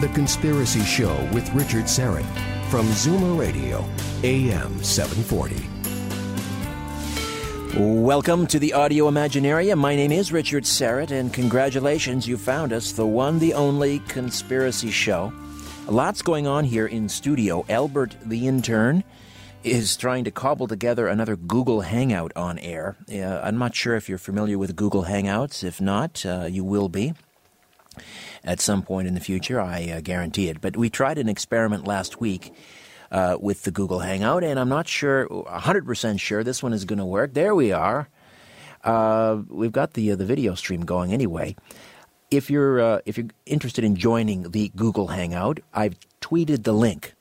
The Conspiracy Show with Richard Syrett from Zoomer Radio, AM 740. Welcome to the Audio Imaginaria. My name is Richard Syrett, and congratulations, you found us, the one, the only Conspiracy Show. Lots going on here in studio. Albert, the intern, is trying to cobble together another Google Hangout on air. I'm not sure if you're familiar with Google Hangouts. If not, you will be. At some point in the future, I guarantee it. But we tried an experiment last week with the Google Hangout, and I'm not sure, 100% sure this one is going to work. There we are. We've got the video stream going anyway. If you're interested in joining the Google Hangout, I've tweeted the link.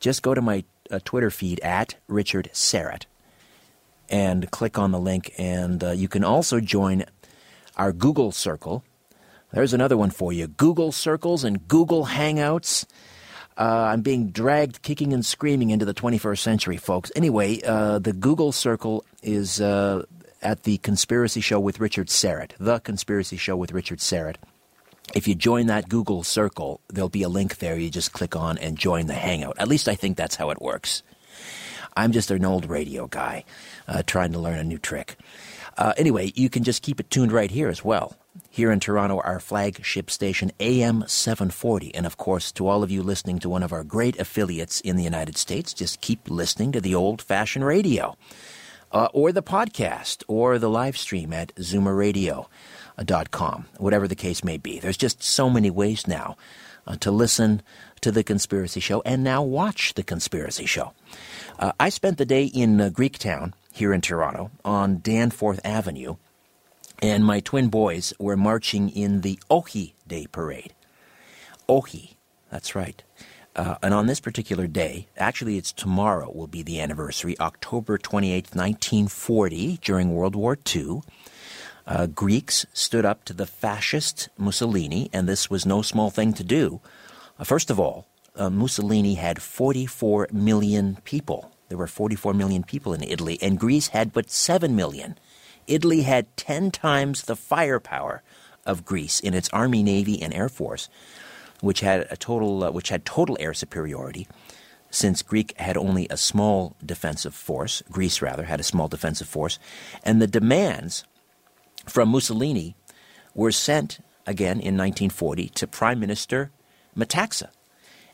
Just go to my Twitter feed at Richard Syrett and click on the link. And you can also join our Google Circle. There's another one for you. Google Circles and Google Hangouts. I'm being dragged kicking and screaming into the 21st century, folks. Anyway, the Google Circle is at The Conspiracy Show with Richard Syrett. The Conspiracy Show with Richard Syrett. If you join that Google Circle, there'll be a link there. You just click on and join the Hangout. At least I think that's how it works. I'm just an old radio guy trying to learn a new trick. Anyway, you can just keep it tuned right here as well. Here in Toronto, our flagship station, AM 740. And, of course, to all of you listening to one of our great affiliates in the United States, just keep listening to the old-fashioned radio or the podcast or the live stream at zoomerradio.com, whatever the case may be. There's just so many ways now to listen to The Conspiracy Show and now watch The Conspiracy Show. I spent the day in Greektown here in Toronto on Danforth Avenue. And my twin boys were marching in the Ohi Day Parade. Ohi, that's right. And on this particular day, actually it's tomorrow will be the anniversary, October 28th, 1940, during World War II. Greeks stood up to the fascist Mussolini, and this was no small thing to do. First of all, Mussolini had 44 million people. There were 44 million people in Italy, and Greece had but 7 million. Italy had 10 times the firepower of Greece in its army, navy, and air force, which had total air superiority. Since Greece had only a small defensive force, and the demands from Mussolini were sent again in 1940 to Prime Minister Metaxas,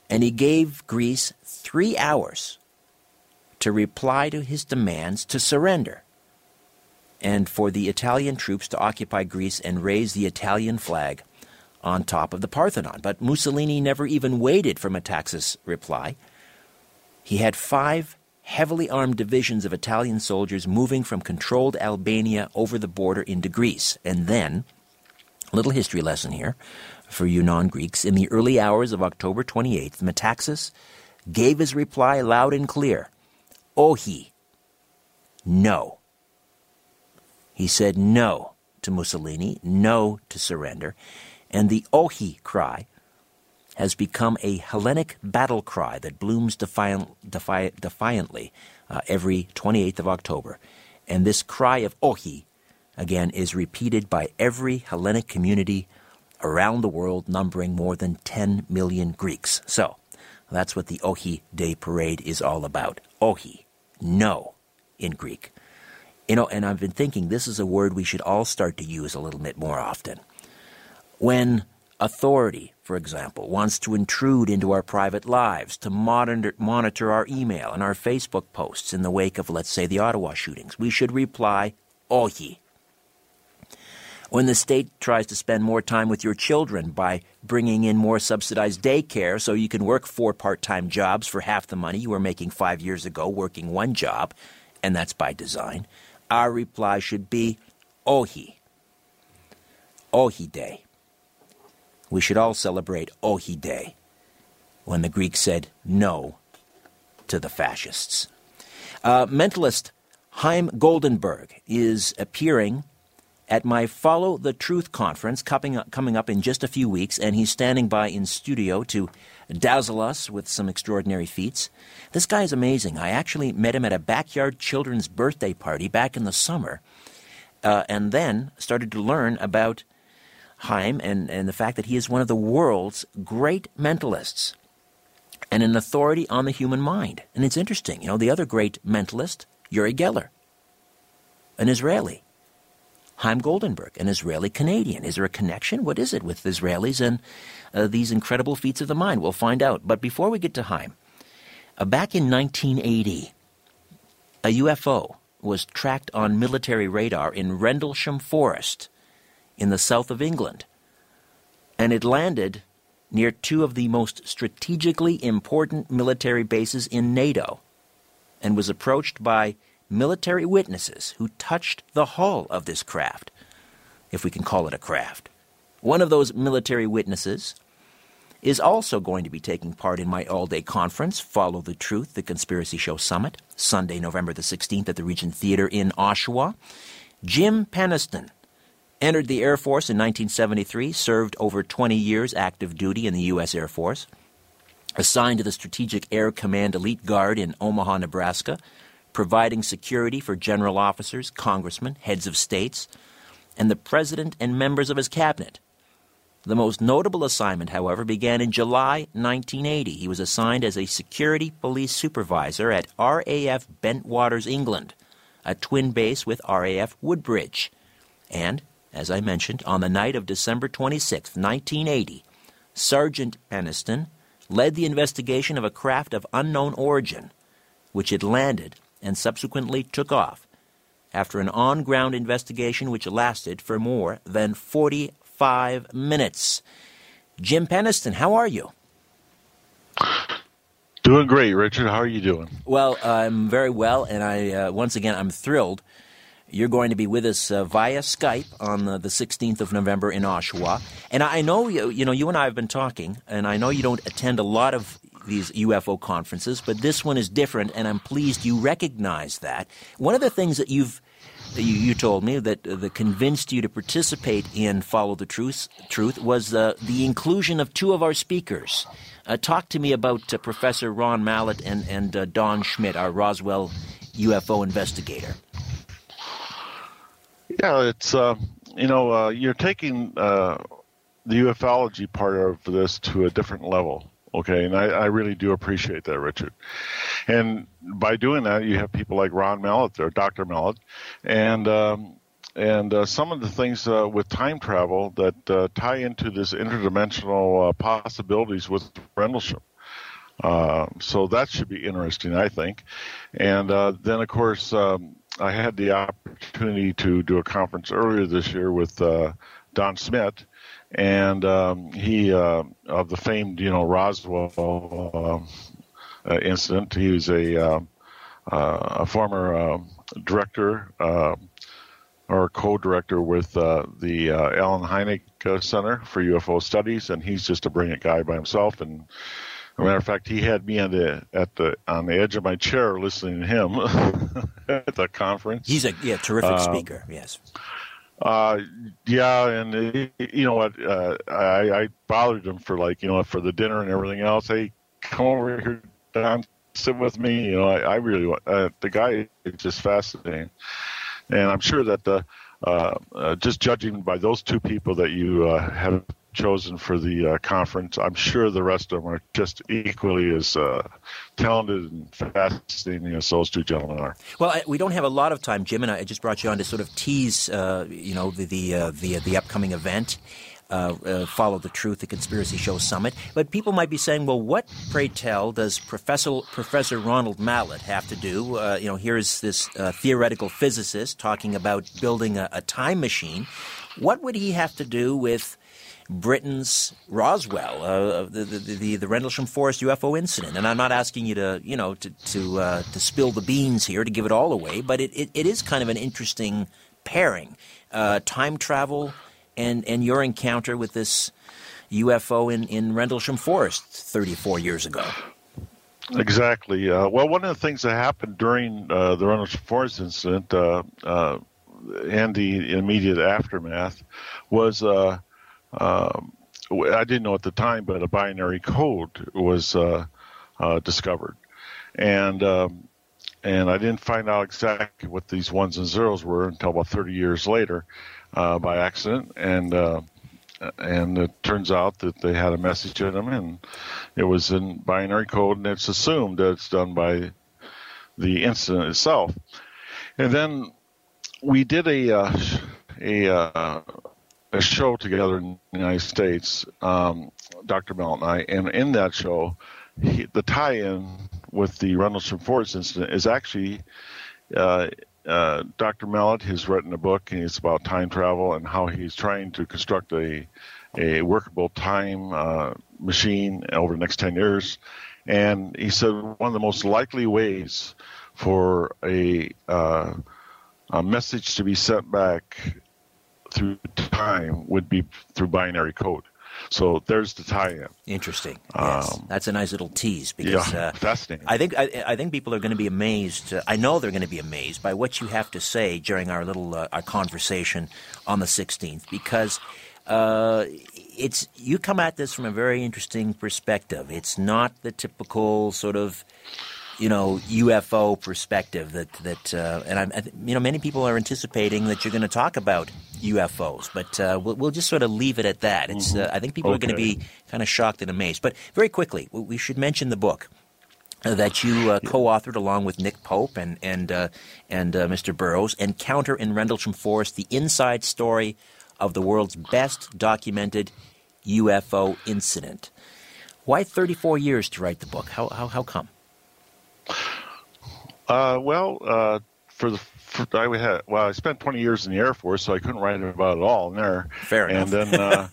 and he gave Greece 3 hours to reply to his demands to surrender, and for the Italian troops to occupy Greece and raise the Italian flag on top of the Parthenon. But Mussolini never even waited for Metaxas' reply. He had 5 heavily armed divisions of Italian soldiers moving from controlled Albania over the border into Greece. And then, a little history lesson here for you non-Greeks, in the early hours of October 28th, Metaxas gave his reply loud and clear. Ohi. No. He said no to Mussolini, no to surrender, and the Ohi cry has become a Hellenic battle cry that blooms defiantly every 28th of October. And this cry of Ohi, again, is repeated by every Hellenic community around the world, numbering more than 10 million Greeks. So that's what the Ohi Day Parade is all about. Ohi, no, in Greek. You know, and I've been thinking this is a word we should all start to use a little bit more often. When authority, for example, wants to intrude into our private lives, to monitor our email and our Facebook posts in the wake of, let's say, the Ottawa shootings, we should reply, Ohi. When the state tries to spend more time with your children by bringing in more subsidized daycare so you can work 4 part-time jobs for half the money you were making 5 years ago working one job, and that's by design, our reply should be Ohi. Ohi Day. We should all celebrate Ohi Day when the Greeks said no to the fascists. Mentalist Haim Goldenberg is appearing at my Follow the Truth conference coming up in just a few weeks, and he's standing by in studio to dazzle us with some extraordinary feats. This guy is amazing. I actually met him at a backyard children's birthday party back in the summer, and then started to learn about Haim and the fact that he is one of the world's great mentalists and an authority on the human mind. And it's interesting, you know, the other great mentalist, Uri Geller, an Israeli. Haim Goldenberg, an Israeli-Canadian. Is there a connection? What is it with Israelis and these incredible feats of the mind? We'll find out. But before we get to Haim, back in 1980, a UFO was tracked on military radar in Rendlesham Forest in the south of England, and it landed near 2 of the most strategically important military bases in NATO and was approached by military witnesses who touched the hull of this craft, if we can call it a craft. One of those military witnesses is also going to be taking part in my all-day conference, Follow the Truth, The Conspiracy Show Summit, Sunday, November the 16th at the Regent Theatre in Oshawa. Jim Penniston entered the Air Force in 1973, served over 20 years active duty in the U.S. Air Force, assigned to the Strategic Air Command Elite Guard in Omaha, Nebraska, providing security for general officers, congressmen, heads of states, and the president and members of his cabinet. The most notable assignment, however, began in July 1980. He was assigned as a security police supervisor at RAF Bentwaters, England, a twin base with RAF Woodbridge. And, as I mentioned, on the night of December 26, 1980, Sergeant Penniston led the investigation of a craft of unknown origin, which had landed and subsequently took off after an on-ground investigation which lasted for more than 45 minutes. Jim Penniston, how are you? Doing great, Richard. How are you doing? Well, I'm very well, and I once again, I'm thrilled. You're going to be with us via Skype on the 16th of November in Oshawa. And I know, you and I have been talking, and I know you don't attend a lot of these UFO conferences, but this one is different, and I'm pleased you recognize that. One of the things that you told me that convinced you to participate in Follow the Truth was the inclusion of 2 of our speakers. Talk to me about Professor Ron Mallett and Don Schmitt, our Roswell UFO investigator. Yeah, it's you're taking the ufology part of this to a different level, okay? And I really do appreciate that, Richard. And by doing that, you have people like Ron Mallett there, Dr. Mallett, and some of the things with time travel that tie into this interdimensional possibilities with Rendlesham. So that should be interesting, I think. And then, of course, I had the opportunity to do a conference earlier this year with Don Schmitt, and he of the famed, Roswell incident. He was a former director or co-director with the Alan Hynek Center for UFO Studies, and he's just a brilliant guy by himself. And as a matter of fact, he had me on the edge of my chair listening to him at the conference. He's a terrific speaker, yes. And you know what? I bothered him for the dinner and everything else. Hey, come over here, Don, sit with me. I really want the guy is just fascinating, and I'm sure that just judging by those two people that you have chosen for the conference, I'm sure the rest of them are just equally as talented and fascinating as those two gentlemen are. Well, we don't have a lot of time, Jim, and I just brought you on to sort of tease, the upcoming event, Follow the Truth, the Conspiracy Show Summit. But people might be saying, well, what, pray tell, does Professor Ronald Mallett have to do? Here's this theoretical physicist talking about building a time machine. What would he have to do with Britain's Roswell, the Rendlesham Forest UFO incident? And I'm not asking you to spill the beans here, to give it all away, but it is kind of an interesting pairing, time travel and your encounter with this UFO in Rendlesham Forest 34 years ago. Exactly. Well, one of the things that happened during the Rendlesham Forest incident and the immediate aftermath was I didn't know at the time, but a binary code was discovered, and I didn't find out exactly what these ones and zeros were until about 30 years later, by accident, and it turns out that they had a message in them, and it was in binary code, and it's assumed that it's done by the incident itself. And then we did a show together in the United States, Dr. Mallett and I, and in that show, the tie-in with the Rendlesham Forest incident is actually Dr. Mallett has written a book, and it's about time travel and how he's trying to construct a workable time machine over the next 10 years. And he said one of the most likely ways for a message to be sent back through time would be through binary code. So there's the tie-in. Interesting. Yes. That's a nice little tease, because fascinating. I think people are going to be amazed. I know they're going to be amazed by what you have to say during our little our conversation on the 16th, because you come at this from a very interesting perspective. It's not the typical sort of UFO perspective and many people are anticipating that you're going to talk about UFOs, but we'll just sort of leave it at that. It's I think people are going to be kind of shocked and amazed. But very quickly, we should mention the book that you co-authored along with Nick Pope and Mr. Burroughs, Encounter in Rendlesham Forest: The Inside Story of the World's Best Documented UFO Incident. Why 34 years to write the book? How come? I spent 20 years in the Air Force, so I couldn't write about it all in there. Fair enough. And then,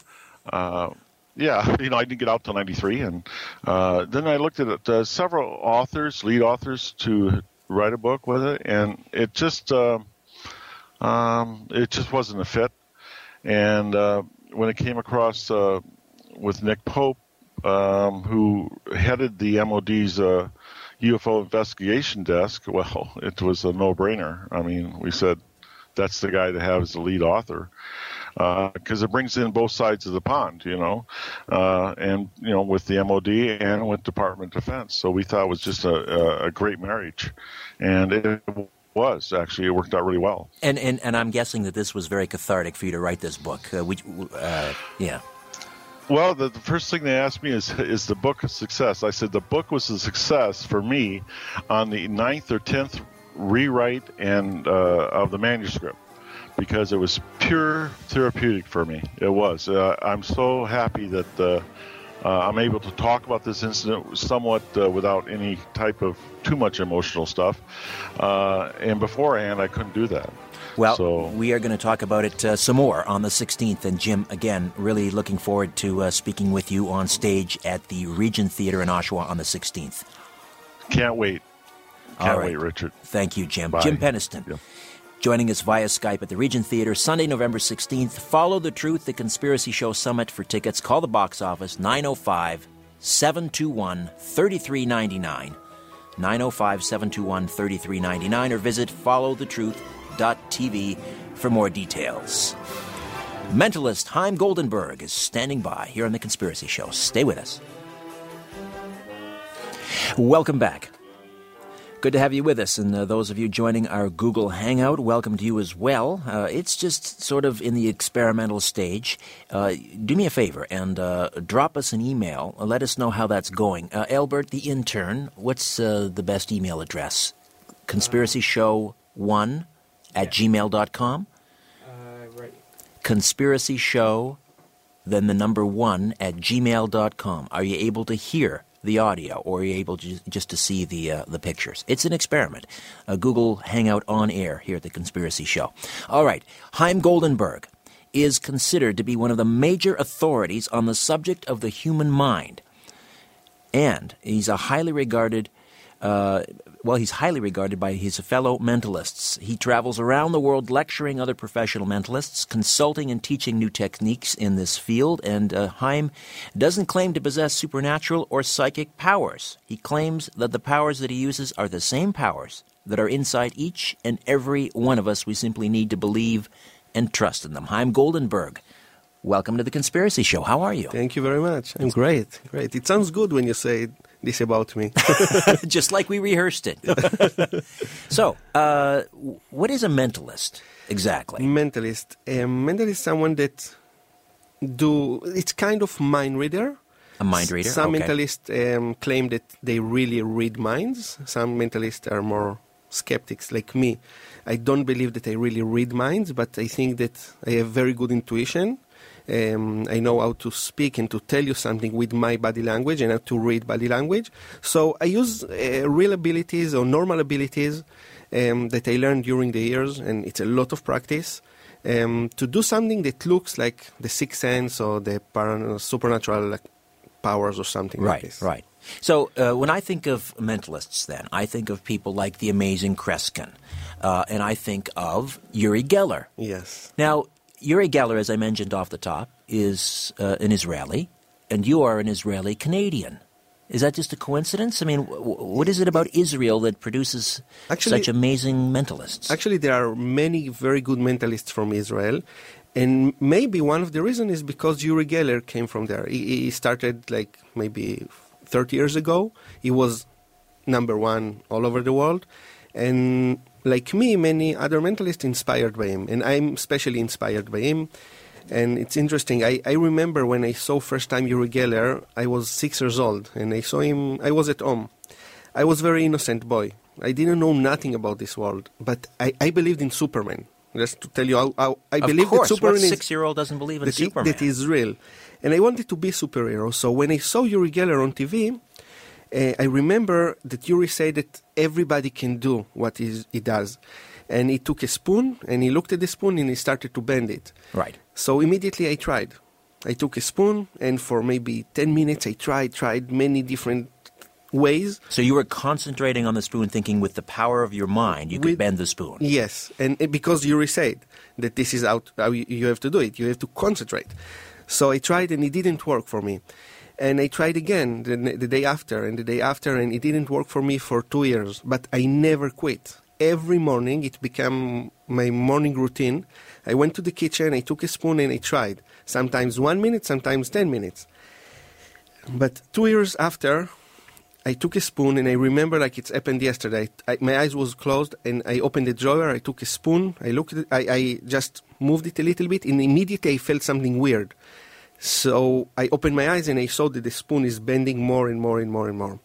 I didn't get out till 93, and then I looked at several authors, lead authors, to write a book with it, and it just wasn't a fit. And when it came across with Nick Pope, who headed the MOD's UFO investigation desk, well, it was a no-brainer. I mean, we said that's the guy to have as the lead author, because it brings in both sides of the pond, with the MOD and with Department of Defense. So we thought it was just a great marriage, and it was actually, it worked out really well. And I'm guessing that this was very cathartic for you to write this book. Well, the first thing they asked me is the book a success? I said the book was a success for me on the 9th or 10th rewrite and of the manuscript, because it was pure therapeutic for me. It was. I'm so happy that I'm able to talk about this incident somewhat without any type of too much emotional stuff. And beforehand, I couldn't do that. Well, we are going to talk about it some more on the 16th. And Jim, again, really looking forward to speaking with you on stage at the Regent Theatre in Oshawa on the 16th. Can't wait. Can't wait, Richard. Thank you, Jim. Bye. Jim Penniston, joining us via Skype at the Regent Theatre, Sunday, November 16th. Follow the Truth, the Conspiracy Show Summit. For tickets, call the box office, 905-721-3399, 905-721-3399, or visit followthetruth.tv for more details. Mentalist Haim Goldenberg is standing by here on The Conspiracy Show. Stay with us. Welcome back. Good to have you with us, and those of you joining our Google Hangout, welcome to you as well. It's just sort of in the experimental stage. Do me a favor and drop us an email. Let us know how that's going. Albert, the intern, what's the best email address? Conspiracyshow1 at gmail.com? Right. Conspiracyshow, then the number 1 at gmail.com. Are you able to hear the audio, or are you able to just to see the pictures? It's an experiment. A Google Hangout on air here at The Conspiracy Show. All right. Haim Goldenberg is considered to be one of the major authorities on the subject of the human mind. And he's a highly regarded, he's highly regarded by his fellow mentalists. He travels around the world lecturing other professional mentalists, consulting and teaching new techniques in this field, and Haim doesn't claim to possess supernatural or psychic powers. He claims that the powers that he uses are the same powers that are inside each and every one of us. We simply need to believe and trust in them. Haim Goldenberg, welcome to The Conspiracy Show. How are you? Thank you very much. I'm great. Great. It sounds good when you say it. This about me. Just like we rehearsed it. So, what is a mentalist exactly? Mentalist. Mentalist is someone that it's kind of mind reader. A mind reader? Some mentalists claim that they really read minds. Some mentalists are more skeptics like me. I don't believe that I really read minds, but I think that I have very good intuition. I know how to speak and to tell you something with my body language and how to read body language. So I use real abilities or normal abilities that I learned during the years, and it's a lot of practice, to do something that looks like the sixth sense or the supernatural powers or something like this. Right, right. So when I think of mentalists then, I think of people like the amazing Kreskin, and I think of Uri Geller. Yes. Now, Uri Geller, as I mentioned off the top, is an Israeli, and you are an Israeli-Canadian. Is that just a coincidence? I mean, what is it about Israel that produces such amazing mentalists? Actually, there are many very good mentalists from Israel, and maybe one of the reasons is because Uri Geller came from there. He started like maybe 30 years ago. He was number one all over the world, and like me, many other mentalists inspired by him, and I'm especially inspired by him. And it's interesting. I remember when I saw first time Uri Geller, I was 6 years old, and I saw him. I was at home. I was very innocent boy. I didn't know nothing about this world, but I believed in Superman. Just to tell you how I believe that Superman is... Of course, what six-year-old doesn't believe in Superman? That is real. And I wanted to be a superhero. So when I saw Uri Geller on TV... I remember that Uri said that everybody can do what he does. And he took a spoon, and he looked at the spoon, and he started to bend it. Right. So immediately I tried. I took a spoon, and for maybe 10 minutes I tried many different ways. So you were concentrating on the spoon, thinking with the power of your mind you could bend the spoon. Yes, and because Uri said that this is how you have to do it. You have to concentrate. So I tried, and it didn't work for me. And I tried again the day after, and it didn't work for me for 2 years. But I never quit. Every morning, it became my morning routine. I went to the kitchen, I took a spoon, and I tried. Sometimes 1 minute, sometimes 10 minutes. But 2 years after, I took a spoon, and I remember like it's happened yesterday. My eyes was closed, and I opened the drawer, I took a spoon, I looked at it, I just moved it a little bit, and immediately I felt something weird. So I opened my eyes and I saw that the spoon is bending more and more and more and more.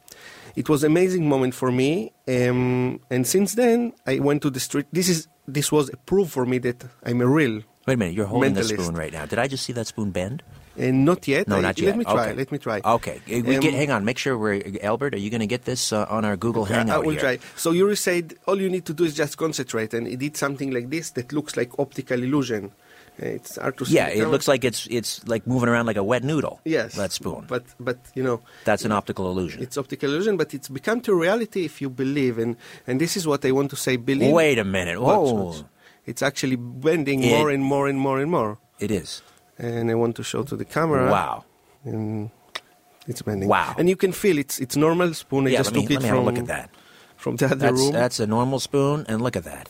It was an amazing moment for me. And since then, I went to the street. This was a proof for me that I'm a real mentalist. Wait a minute, you're holding the spoon right now. Did I just see that spoon bend? Not yet. No, not yet. Let me try. Okay. Let me try. Okay. Hang on. Make sure Albert, are you going to get this on our Google Hangout? I will try. So Uri said all you need to do is just concentrate. And he did something like this that looks like optical illusion. It's hard to see. Yeah, it looks like it's like moving around like a wet noodle. Yes, that spoon. But you know, that's an optical illusion. It's optical illusion, but it's become to reality if you believe, and this is what I want to say. Believe. Wait a minute. Whoa, it's actually bending more and more and more and more. It is. And I want to show to the camera. Wow. And it's bending. Wow. And you can feel it's normal spoon. Yeah, let me have a look at that. From the other room. That's a normal spoon, and look at that.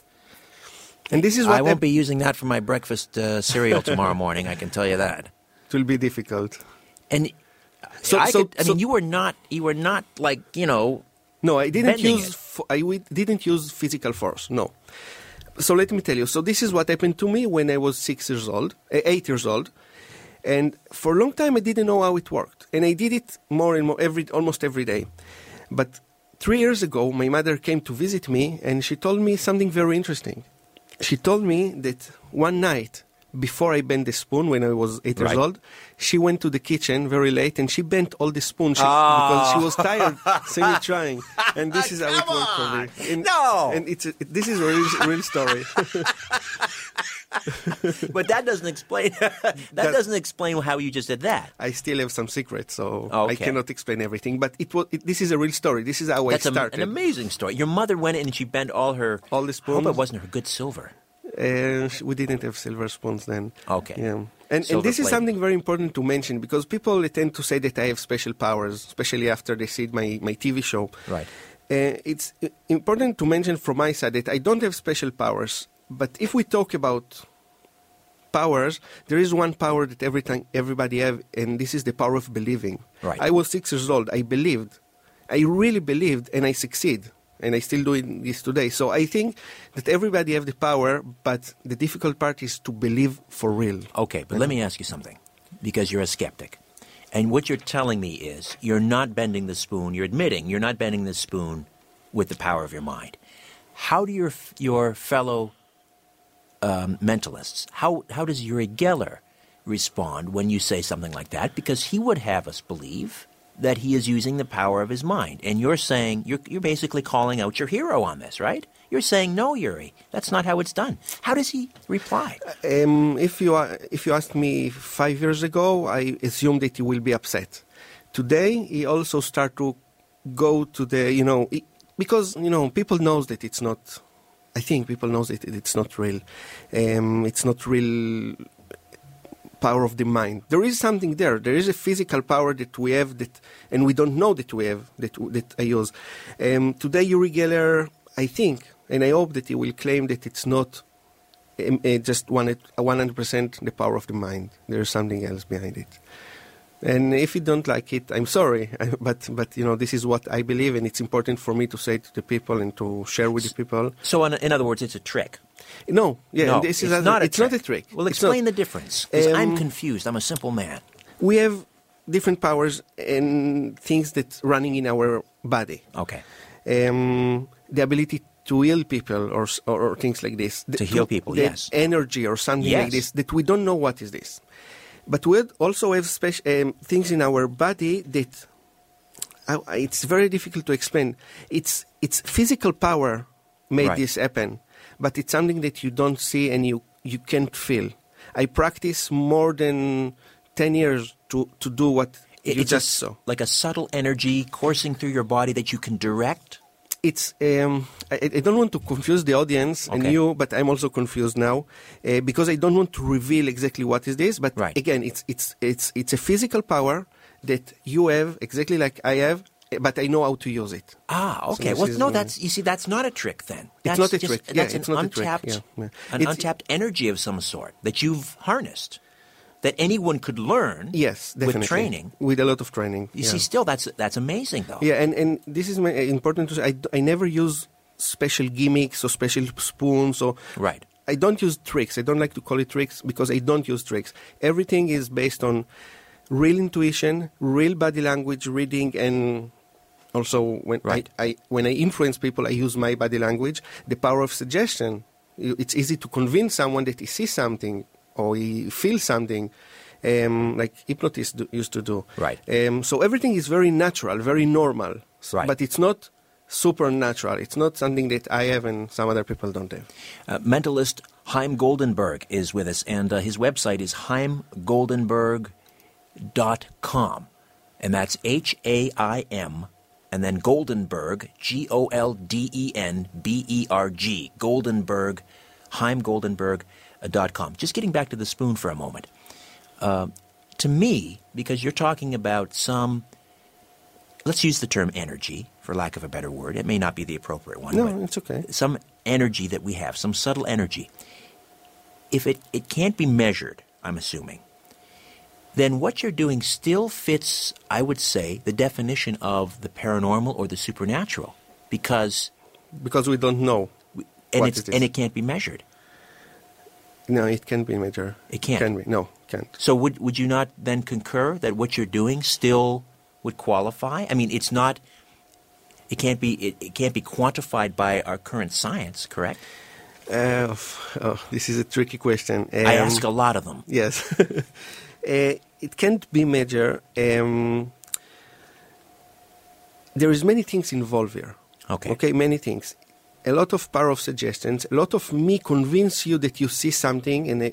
And this is what I won't be using that for my breakfast cereal tomorrow morning, I can tell you that. It will be difficult. And so you were not like, you know. No, I didn't use didn't use physical force. No. So let me tell you. So this is what happened to me when I was 8 years old. And for a long time, I didn't know how it worked. And I did it more and more, almost every day. But 3 years ago, my mother came to visit me, and she told me something very interesting. She told me that one night, before I bent the spoon when I was 8 years old, she went to the kitchen very late, and she bent all the spoons because she was tired, semi trying. And this is how it worked for me. And, and this is a real story. But that doesn't explain doesn't explain how you just did that. I still have some secrets, so I cannot explain everything. But this is a real story. This is how I started. An amazing story. Your mother went in and she bent all the spoons. I hope it wasn't her good silver. We didn't have silver spoons then. Okay. Yeah. And this is something very important to mention, because people tend to say that I have special powers, especially after they see my TV show. Right. It's important to mention from my side that I don't have special powers. But if we talk about powers, there is one power that everybody have, and this is the power of believing. Right. I was 6 years old. I believed. I really believed, and I succeed. And I still doing this today. So I think that everybody have the power, but the difficult part is to believe for real. Okay, but let me ask you something, because you're a skeptic. And what you're telling me is you're not bending the spoon. You're admitting you're not bending the spoon with the power of your mind. How do your fellow mentalists, how does Uri Geller respond when you say something like that? Because he would have us believe that he is using the power of his mind. And you're saying, you're basically calling out your hero on this, right? You're saying, no, Uri, that's not how it's done. How does he reply? If you asked me 5 years ago, I assumed that he will be upset. Today, he also start to go to the, because, people knows that it's not... I think people know that it's not real. It's not real power of the mind. There is something there. There is a physical power that we have and we don't know that we have, that I use. Today, Uri Geller, I think, and I hope that he will claim that it's not just 100% the power of the mind. There is something else behind it. And if you don't like it, I'm sorry. But this is what I believe, and it's important for me to say to the people and to share with the people. So, in other words, it's a trick. No. Yeah, no, it's not a trick. Well, explain the difference, because I'm confused. I'm a simple man. We have different powers and things that running in our body. Okay. The ability to heal people or things like this. To heal people, yes. Energy or something like this that we don't know what is this. But we also have special things in our body that it's very difficult to explain. It's physical power made this happen, but it's something that you don't see and you can't feel. I practice more than 10 years to do what you just saw. Like a subtle energy coursing through your body that you can direct? It's I don't want to confuse the audience and you, but I'm also confused now because I don't want to reveal exactly what is this. But again, it's a physical power that you have exactly like I have, but I know how to use it. Ah, okay. So that's not a trick then. That's it's not a trick. Yeah, it's not a trick. An untapped energy of some sort that you've harnessed. That anyone could learn with training. With a lot of training. You see, still, that's amazing, though. Yeah, and this is important to say. I never use special gimmicks or special spoons. Or, I don't use tricks. I don't like to call it tricks because I don't use tricks. Everything is based on real intuition, real body language reading, and also when I influence people, I use my body language. The power of suggestion. It's easy to convince someone that he sees something or he feels something, like hypnotists used to do. Right. So everything is very natural, very normal. Right. But it's not supernatural. It's not something that I have and some other people don't have. Mentalist Haim Goldenberg is with us, and his website is haimgoldenberg.com. And that's H-A-I-M, and then Goldenberg, G-O-L-D-E-N-B-E-R-G, Goldenberg, haimgoldenberg.com. Just getting back to the spoon for a moment. To me, because you're talking about some, let's use the term energy, for lack of a better word. It may not be the appropriate one. No, it's okay. Some energy that we have, some subtle energy, if it can't be measured, I'm assuming, then what you're doing still fits, I would say, the definition of the paranormal or the supernatural, because we don't know, and it can't be measured. No, it can be measured. It can't. Can be. No, can't. So would you not then concur that what you're doing still would qualify? I mean, it's not. It can't be quantified by our current science, correct? This is a tricky question. I ask a lot of them. Yes. It can't be measured. There is many things involved here. Okay, many things. A lot of power of suggestions. A lot of me convince you that you see something and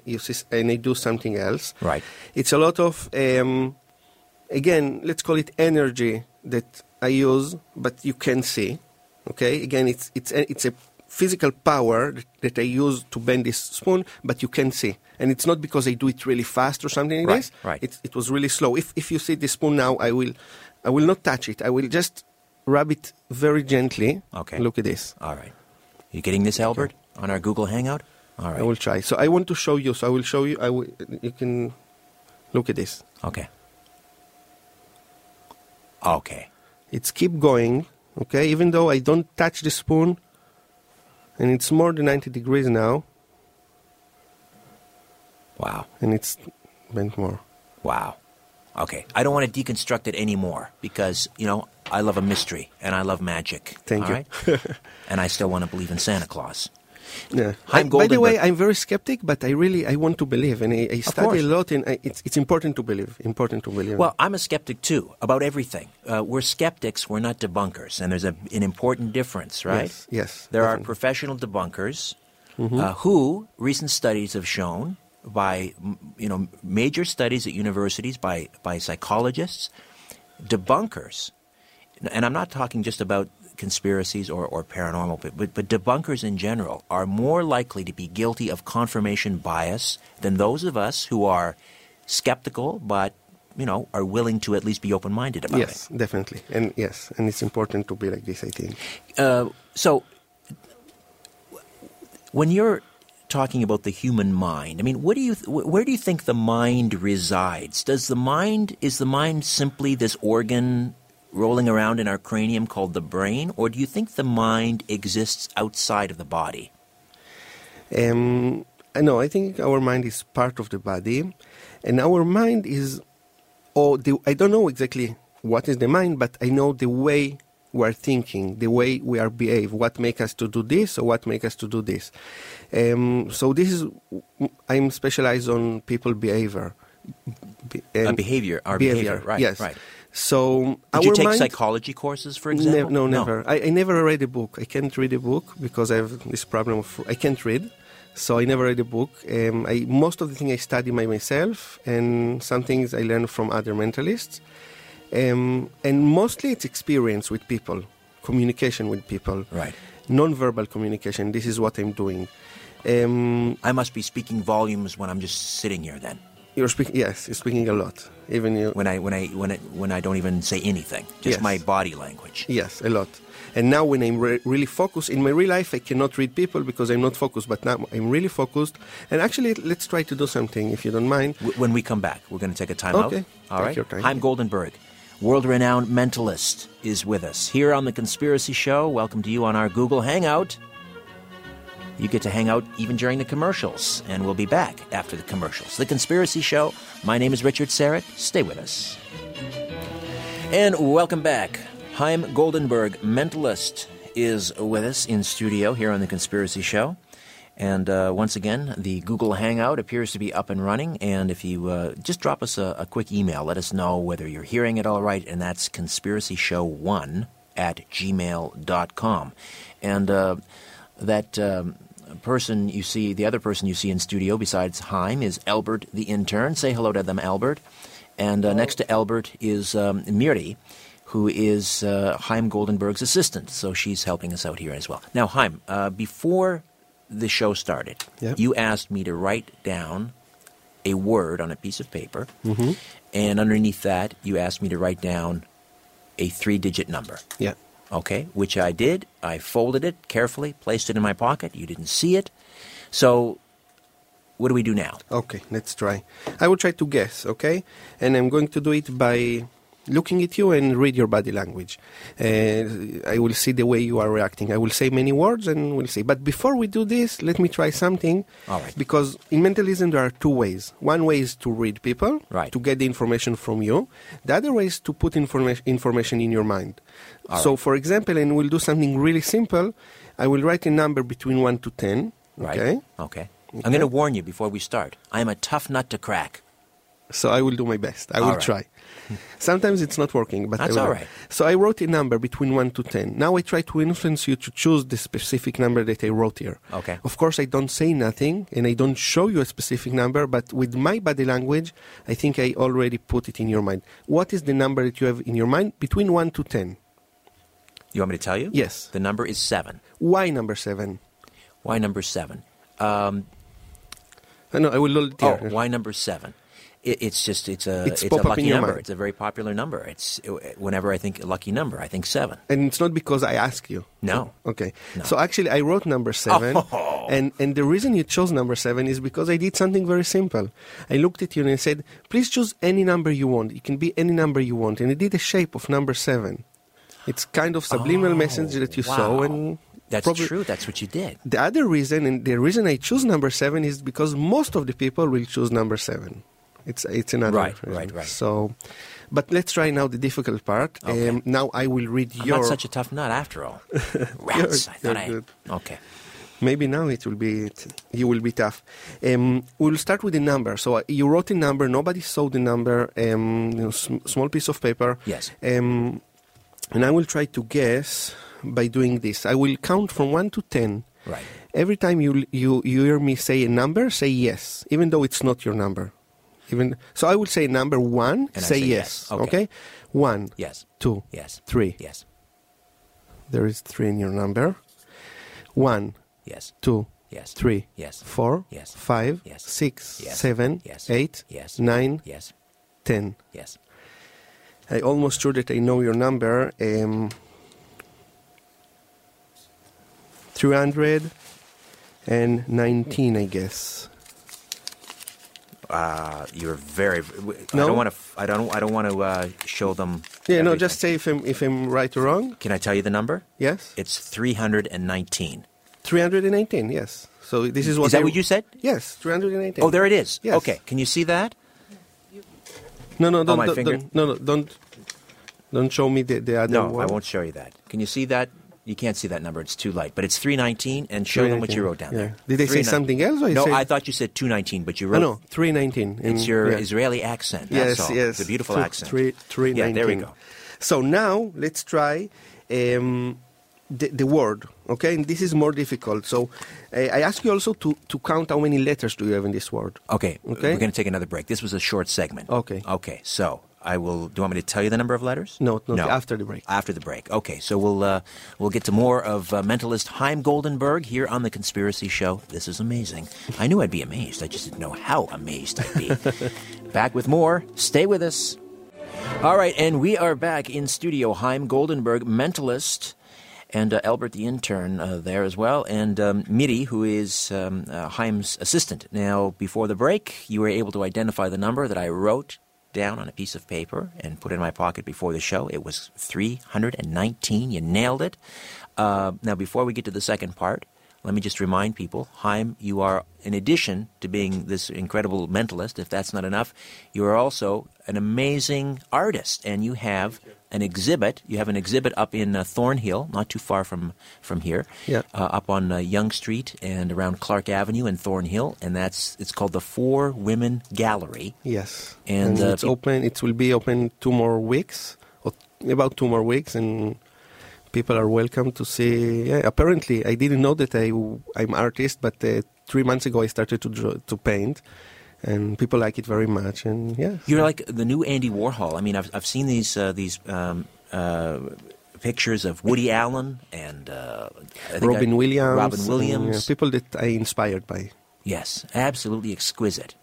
I do something else. Right. It's a lot of, again, let's call it energy that I use, but you can see. Okay. Again, it's a physical power that I use to bend this spoon, but you can see. And it's not because I do it really fast or something like this. Right. It was really slow. If you see this spoon now, I will not touch it. I will just rub it very gently. Okay. Look at this. All right. You getting this, Albert, on our Google Hangout? All right. I will try. So I want to show you. So I will show you. You can look at this. Okay. Okay. It's keep going. Okay. Even though I don't touch the spoon, and it's more than 90 degrees now. Wow. And it's bent more. Wow. Okay. I don't want to deconstruct it anymore because, I love a mystery and I love magic. Thank you. Right? And I still want to believe in Santa Claus. Yeah. By the way, I'm very skeptic, but I want to believe. And I study a lot, and it's important to believe. Important to believe. Well, I'm a skeptic, too, about everything. We're skeptics. We're not debunkers. And there's an important difference, right? Yes. There definitely are professional debunkers who recent studies have shown by, major studies at universities by psychologists, debunkers. And I'm not talking just about conspiracies or paranormal, but debunkers in general are more likely to be guilty of confirmation bias than those of us who are skeptical but, are willing to at least be open-minded about it. Yes, definitely. And yes, and it's important to be like this, I think. So when you're talking about the human mind, I mean, where do you think the mind resides? Is the mind simply this organ rolling around in our cranium called the brain, or do you think the mind exists outside of the body? No, I think our mind is part of the body, and our mind is, I don't know exactly what is the mind, but I know the way we are thinking, the way we are behave, what make us to do this or what make us to do this. So this is, I'm specialized on people behavior. Behavior, right? Yes. Right. So did you take psychology courses, for example? No, never. I never read a book. I can't read a book because I have this problem of I can't read, so I never read a book. Most of the things I study by myself, and some things I learn from other mentalists. And mostly it's experience with people, communication with people, right? Non-verbal communication. This is what I'm doing. I must be speaking volumes when I'm just sitting here, then. You're speaking a lot. Even you, when I don't even say anything, just my body language. Yes, a lot. And now when I'm really focused in my real life, I cannot read people because I'm not focused. But now I'm really focused. And actually, let's try to do something if you don't mind. When we come back, we're going to take a time out. Okay. All right. Haim Goldenberg, world-renowned mentalist, is with us here on The Conspiracy Show. Welcome to you on our Google Hangout. You get to hang out even during the commercials, and we'll be back after the commercials. The Conspiracy Show. My name is Richard Syrett. Stay with us. And welcome back. Haim Goldenberg, mentalist, is with us in studio here on The Conspiracy Show. And once again, the Google Hangout appears to be up and running. And if you just drop us a quick email, let us know whether you're hearing it all right, and that's conspiracyshow1@gmail.com. And that... the other person you see in studio besides Haim is Albert the intern. Say hello to them, Albert. And next to Albert is Miri, who is Haim Goldenberg's assistant. So she's helping us out here as well. Now, Haim, before the show started, you asked me to write down a word on a piece of paper. Mm-hmm. And underneath that, you asked me to write down a 3-digit number. Yeah. okay, which I did. I folded it carefully, placed it in my pocket. You didn't see it. So what do we do now? Okay, let's try. I will try to guess, okay? And I'm going to do it by looking at you and read your body language. I will see the way you are reacting. I will say many words and we'll see. But before we do this, let me try something. All right. Because in mentalism, there are two ways. One way is to read people, right, to get the information from you. The other way is to put information in your mind. All so, right. For example, and we'll do something really simple. I will write a number between 1 to 10. Right. Okay. I'm going to warn you before we start. I'm a tough nut to crack. So I will do my best. I will try. Sometimes it's not working, but that's all right. So I wrote a number between 1 to 10. Now I try to influence you to choose the specific number that I wrote here. Okay. Of course, I don't say nothing, and I don't show you a specific number, but with my body language, I think I already put it in your mind. What is the number that you have in your mind between 1 to 10? You want me to tell you? Yes. The number is 7. Why number 7? Why number 7? No, I will look it here. Oh, why number 7? It's a lucky number. It's a very popular number. Whenever I think a lucky number, I think 7. And it's not because I ask you. No. Okay. No. So actually, I wrote number 7. Oh. And the reason you chose number 7 is because I did something very simple. I looked at you and I said, please choose any number you want. It can be any number you want. And I did the shape of number 7. It's kind of subliminal message that you saw and... That's probably true. That's what you did. The other reason, and the reason I choose number 7 is because most of the people will choose number 7. It's another reason. Right. So, but let's try now the difficult part. Okay. Now I will read your... I'm not such a tough nut after all. Rats, Good. Okay. Maybe now it will be... You will be tough. We'll start with the number. So you wrote a number. Nobody saw the number. Small piece of paper. Yes. And I will try to guess... By doing this, I will count from 1 to 10. Right. Every time you hear me say a number, say yes, even though it's not your number. So I will say number 1, and say yes. Okay? 1. Yes. 2. Yes. 3. Yes. There is 3 in your number. 1. Yes. 2. Yes. 3. Yes. 4. Yes. 5. Yes. 6. Yes. 7. Yes. 8. Yes. 9. Yes. 10. Yes. I almost sure that I know your number. 319, I guess. You're very. No? I don't want to show them. Yeah, no. Just say if I'm right or wrong. Can I tell you the number? Yes. It's 319. 319. Yes. So this is what. Is that what you said? Yes. 319. Oh, there it is. Yes. Okay. Can you see that? No. Don't. Oh, my finger. Don't show me the other one. No, I won't show you that. Can you see that? You can't see that number. It's too light. But it's 319, and show them what you wrote down there. Did they say something else? Or I thought you said 219, but you wrote... No, 319. It's your Israeli accent. That's all. Yes. It's a beautiful accent. 319. Yeah, there we go. So now let's try the word, okay? And this is more difficult. So I ask you also to count how many letters do you have in this word. Okay? We're going to take another break. This was a short segment. Okay, so... Do you want me to tell you the number of letters? No. After the break. Okay, so we'll get to more of mentalist Haim Goldenberg here on The Conspiracy Show. This is amazing. I knew I'd be amazed. I just didn't know how amazed I'd be. Back with more. Stay with us. All right, and we are back in studio. Haim Goldenberg, mentalist, and Albert the intern there as well, and Miri, who is Haim's assistant. Now, before the break, you were able to identify the number that I wrote down on a piece of paper and put it in my pocket before the show. It was 319. You nailed it. Now, before we get to the second part, let me just remind people, Haim, you are, in addition to being this incredible mentalist, if that's not enough, you are also an amazing artist, and you have an exhibit. You have an exhibit up in Thornhill, not too far from here, up on Young Street and around Clark Avenue in Thornhill, and it's called the Four Women Gallery. Yes, and it's open. It will be open about 2 more weeks, and people are welcome to see. Yeah, apparently, I didn't know that I'm an artist, but 3 months ago I started to paint, and people like it very much. And you're like the new Andy Warhol. I mean, I've seen these pictures of Woody Allen and Robin Williams. People that I inspired by. Yes, absolutely exquisite.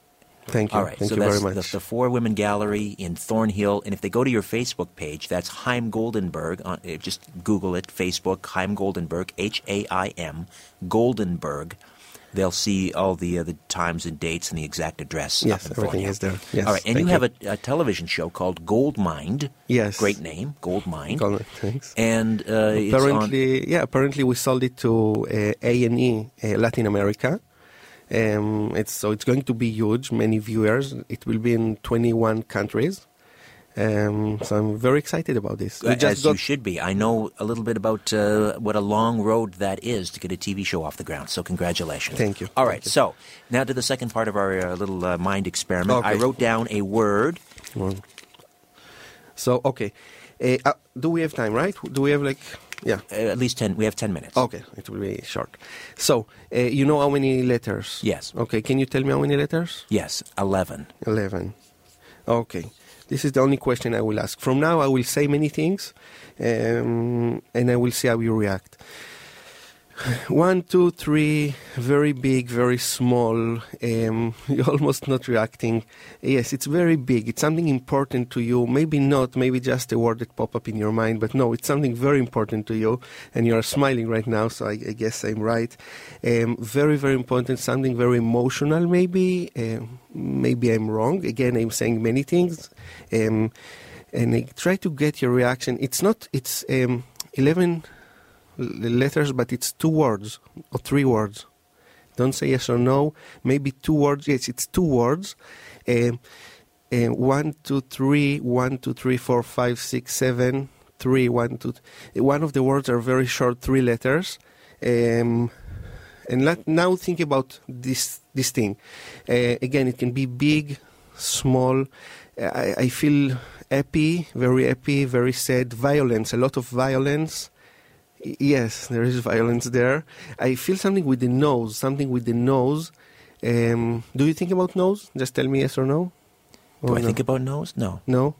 Thank you. All right. Thank you very much. That's the Four Women Gallery in Thornhill. And if they go to your Facebook page, that's Haim Goldenberg. Just Google it, Facebook, Haim Goldenberg, H-A-I-M, Goldenberg. They'll see all the times and dates and the exact address. Yes, everything is there. Yes, all right, and you have a television show called Gold Mind. Yes, great name, Gold Mind. Thanks. And apparently, apparently we sold it to A&E Latin America. It's going to be huge, many viewers. It will be in 21 countries. So I'm very excited about this. As you should be. I know a little bit about what a long road that is to get a TV show off the ground. So congratulations. Thank you. All right. So now to the second part of our little mind experiment. Okay. I wrote down a word. So, okay. Do we have time, right? Do we have like... Yeah. At least 10. We have 10 minutes. Okay. It will be short. So, you know how many letters? Yes. Okay. Can you tell me how many letters? Yes. 11. Okay. This is the only question I will ask. From now, I will say many things, and I will see how you react. 1, 2, 3, very big, very small. You're almost not reacting. Yes, it's very big. It's something important to you. Maybe not, maybe just a word that pop up in your mind, but no, it's something very important to you, and you are smiling right now, so I guess I'm right. Very, very important, something very emotional maybe. Maybe I'm wrong. Again, I'm saying many things, and I try to get your reaction. It's not, it's 11... letters, but it's 2 words or 3 words. Don't say yes or no. Maybe 2 words. Yes, it's 2 words. 1, 2, 3, 1, 2, 3, 4, 5, 6, 7, 3, 1, 2, 1 of the words are very short, 3 letters. Now think about this thing. Again, it can be big, small. I feel happy, very sad. Violence, a lot of violence. Yes, there is violence there. I feel something with the nose. Do you think about nose? Just tell me yes or no. Do I think about nose? No. No?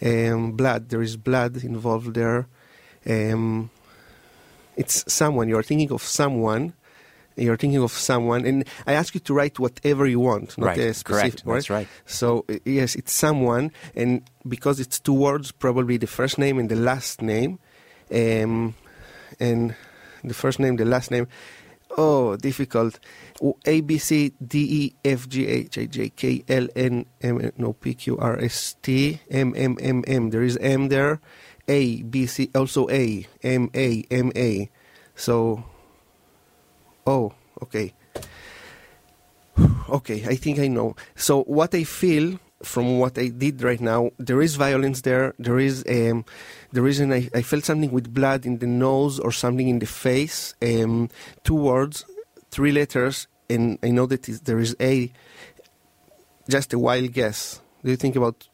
Blood. There is blood involved there. It's someone. You are thinking of someone. And I ask you to write whatever you want, not a specific. Correct. Right? That's right. So, yes, it's someone. And because it's 2 words, probably the first name and the last name. And the first name, the last name. Oh, difficult. A, B, C, D, E, F, G, H, I, J, K, L, N, M, no, P, Q, R, S, T, M, M, M, M. There is M there. A, B, C, also A, M, A, M, A. So, oh, okay. Okay, I think I know. So what I feel... From what I did right now, there is violence there. There is I felt something with blood in the nose or something in the face. 2 words, 3 letters, and I know that there is a. Just a wild guess. Do you think about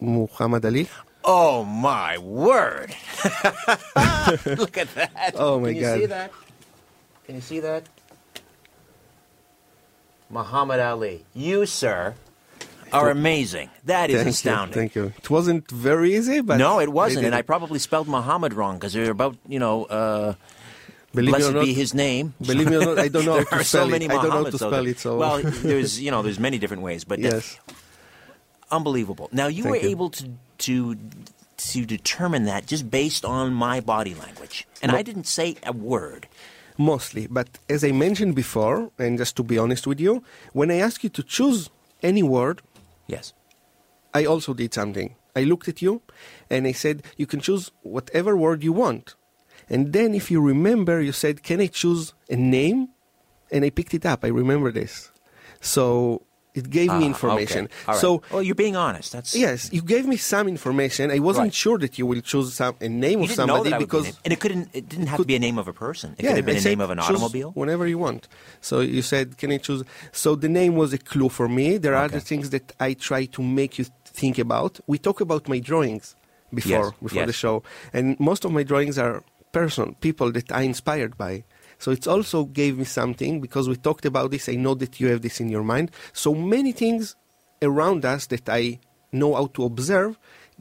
Muhammad Ali? Oh my word! Look at that! Oh my God! Can you see that? Muhammad Ali, you sir. Are amazing. That is astounding. Thank you. It wasn't very easy, but... No, it wasn't, and I probably spelled Muhammad wrong, because they're about, blessed be his name. Believe me or not, I don't know how to spell it. Well, there's many different ways, but... Yes. Unbelievable. Now, you were able to determine that just based on my body language, and I didn't say a word. Mostly, but as I mentioned before, and just to be honest with you, when I ask you to choose any word... Yes. I also did something. I looked at you and I said, you can choose whatever word you want. And then if you remember, you said, can I choose a name? And I picked it up. I remember this. So it gave me information. Okay. All right. So, well, you're being honest. That's... Yes, you gave me some information. I wasn't sure that you will choose a name of somebody. And it didn't have to be a name of a person. It could have been a name of an automobile. Whenever you want. So you said, can I choose? So the name was a clue for me. There are other things that I try to make you think about. We talk about my drawings before the show. And most of my drawings are people that I inspired by. So it also gave me something, because we talked about this. I know that you have this in your mind. So many things around us that I know how to observe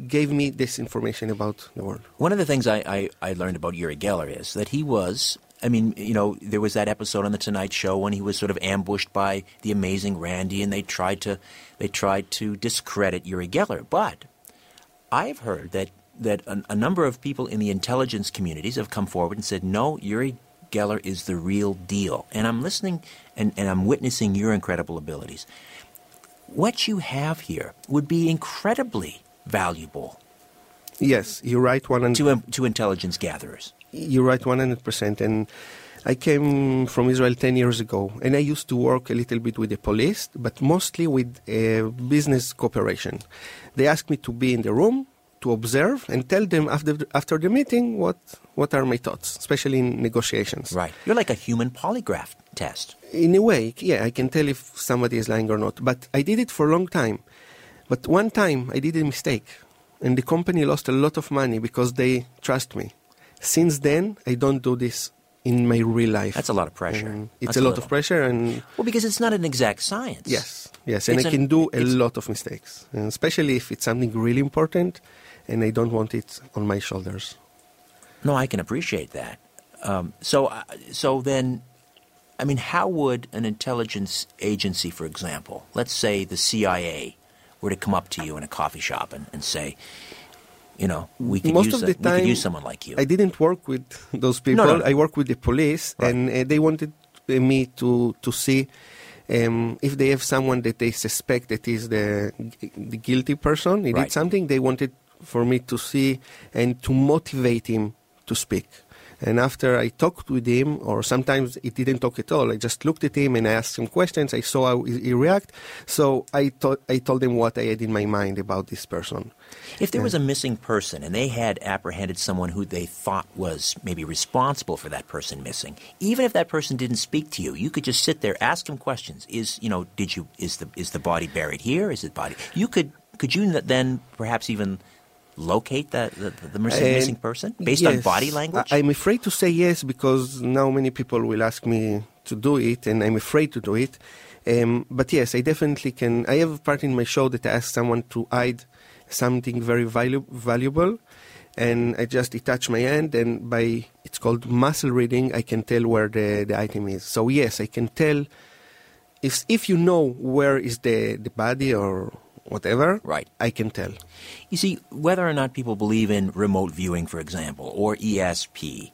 gave me this information about the world. One of the things I learned about Uri Geller is that he was I mean, you know, there was that episode on The Tonight Show when he was sort of ambushed by the amazing Randy, and they tried to discredit Uri Geller. But I've heard that a number of people in the intelligence communities have come forward and said, no, Uri Geller is the real deal. And I'm listening and I'm witnessing your incredible abilities. What you have here would be incredibly valuable. Yes, you're right. To intelligence gatherers. You're right, 100%. And I came from Israel 10 years ago, and I used to work a little bit with the police, but mostly with business cooperation. They asked me to be in the room, to observe, and tell them after the meeting what are my thoughts, especially in negotiations. Right. You're like a human polygraph test. In a way, yeah, I can tell if somebody is lying or not. But I did it for a long time. But one time I did a mistake, and the company lost a lot of money because they trust me. Since then, I don't do this in my real life. That's a lot of pressure. It's a lot of pressure. And well, because it's not an exact science. Yes. And I can do a lot of mistakes, and especially if it's something really important, and I don't want it on my shoulders. No, I can appreciate that. So then, I mean, how would an intelligence agency, for example, let's say the CIA, were to come up to you in a coffee shop and say, you know, we could use someone like you? I didn't work with those people. No. I worked with the police, right. And they wanted me to see if they have someone that they suspect that is the guilty person. He did something. They wanted for me to see and to motivate him to speak. And after I talked with him, or sometimes he didn't talk at all, I just looked at him and I asked him questions. I saw how he reacted. So I told him what I had in my mind about this person. If there was a missing person and they had apprehended someone who they thought was maybe responsible for that person missing, even if that person didn't speak to you, you could just sit there, ask him questions. Is the body buried here? Is it body? Could you then perhaps even locate the missing person based on body language? I'm afraid to say yes, because now many people will ask me to do it, and I'm afraid to do it. But yes, I definitely can. I have a part in my show that I ask someone to hide something very valuable, and I just detach my hand, and by, it's called muscle reading, I can tell where the item is. So yes, I can tell if you know where is the body or whatever, right? I can tell. You see, whether or not people believe in remote viewing, for example, or ESP,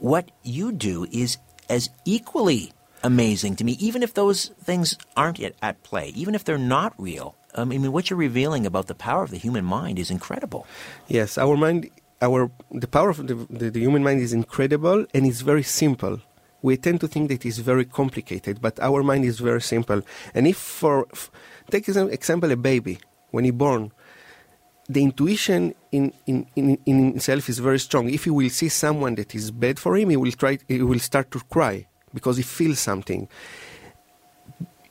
what you do is as equally amazing to me, even if those things aren't yet at play, even if they're not real. I mean, what you're revealing about the power of the human mind is incredible. Yes, the power of the human mind is incredible, and it's very simple. We tend to think that it's very complicated, but our mind is very simple. And take as an example a baby. When he's born, the intuition in himself is very strong. If he will see someone that is bad for him, he will start to cry because he feels something.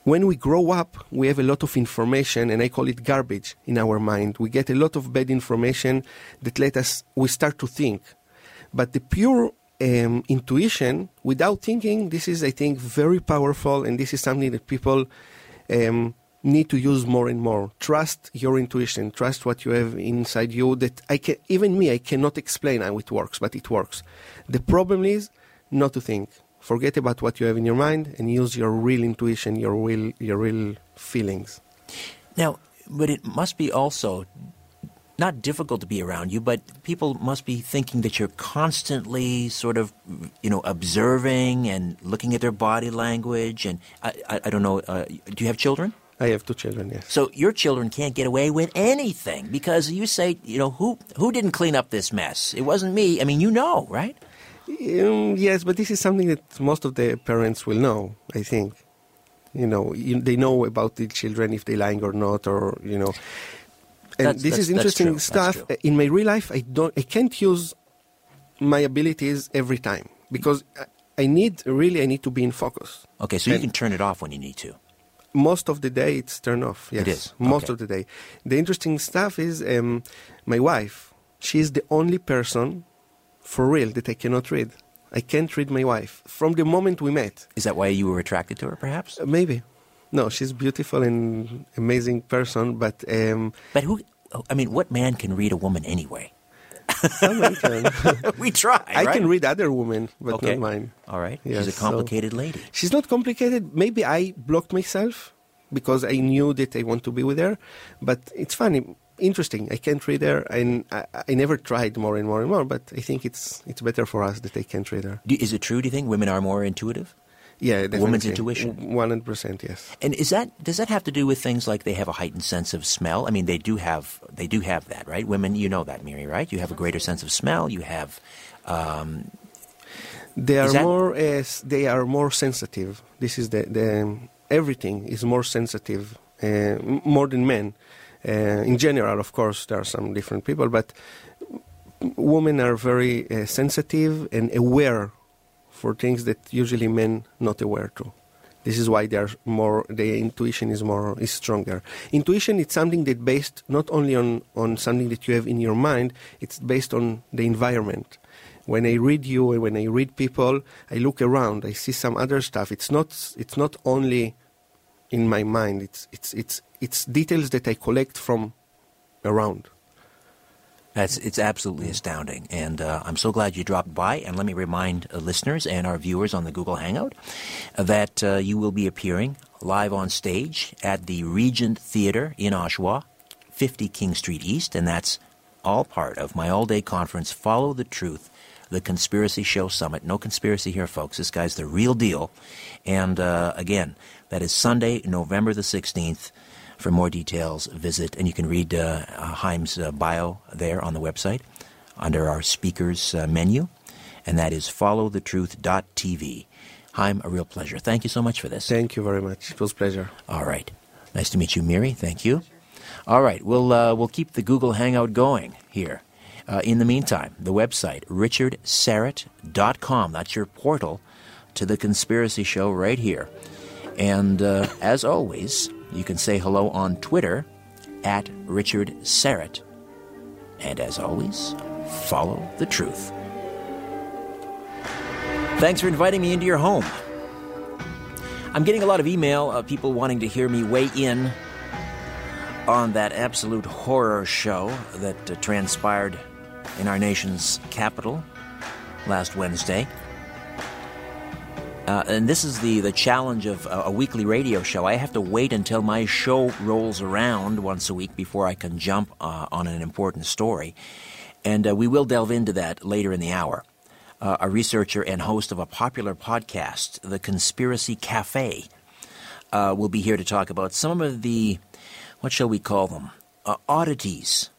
When we grow up, we have a lot of information, and I call it garbage in our mind. We get a lot of bad information that we start to think. But the pure intuition, without thinking, this is, I think, very powerful, and this is something that people need to use more and more. Trust your intuition. Trust what you have inside you that I cannot explain how it works, but it works. The problem is not to think. Forget about what you have in your mind and use your real intuition, your real feelings. Now, but it must be also not difficult to be around you, but people must be thinking that you're constantly sort of, you know, observing and looking at their body language. And I don't know, do you have children? I have 2 children, yes. So your children can't get away with anything because you say, you know, who didn't clean up this mess? It wasn't me. I mean, you know, right? Yes, but this is something that most of the parents will know, I think. You know, they know about the children, if they're lying or not, or, you know. And this is interesting stuff. In my real life, I can't use my abilities every time because I need to be in focus. Okay, so you can turn it off when you need to. Most of the day it's turned off, yes. It is? Most of the day. The interesting stuff is my wife. She's the only person for real that I cannot read. I can't read my wife from the moment we met. Is that why you were attracted to her, perhaps? Maybe. No, she's beautiful and amazing person, but... But what man can read a woman anyway? Someone can. We try. I can read other women, but not mine. All right. Yes, she's a complicated lady. She's not complicated. Maybe I blocked myself because I knew that I want to be with her. But it's funny, interesting. I can't read her, and I never tried more and more and more. But I think it's better for us that I can't read her. Is it true? Do you think women are more intuitive? Yeah, definitely. Woman's intuition. 100%, yes. And does that have to do with things like they have a heightened sense of smell? I mean, they do have that, right? Women, you know that, Miri, right? You have a greater sense of smell. You have. They are more sensitive. This is the everything is more sensitive, more than men. In general, of course, there are some different people, but women are very sensitive and aware for things that usually men not aware to. This is why their intuition is stronger. Intuition is something that based not only on something that you have in your mind, it's based on the environment. When I read you, when I read people, I look around, I see some other stuff. It's not only in my mind. It's details that I collect from around. It's absolutely astounding, and I'm so glad you dropped by. And let me remind listeners and our viewers on the Google Hangout that you will be appearing live on stage at the Regent Theatre in Oshawa, 50 King Street East, and that's all part of my all-day conference, Follow the Truth, The Conspiracy Show Summit. No conspiracy here, folks. This guy's the real deal. And again, that is Sunday, November the 16th. For more details, visit, and you can read Haim's bio there on the website under our speakers menu, and that is followthetruth.tv. Haim, a real pleasure. Thank you so much for this. Thank you very much. It was a pleasure. All right. Nice to meet you, Miri. Thank you. All right. We'll keep the Google Hangout going here. In the meantime, the website, richardsyrett.com. That's your portal to The Conspiracy Show right here. And as always, you can say hello on Twitter at Richard Syrett. And as always, follow the truth. Thanks for inviting me into your home. I'm getting a lot of email of people wanting to hear me weigh in on that absolute horror show that transpired in our nation's capital last Wednesday. And this is the challenge of a weekly radio show. I have to wait until my show rolls around once a week before I can jump on an important story. And we will delve into that later in the hour. A researcher and host of a popular podcast, The Conspiracy Cafe, will be here to talk about some of the, what shall we call them, oddities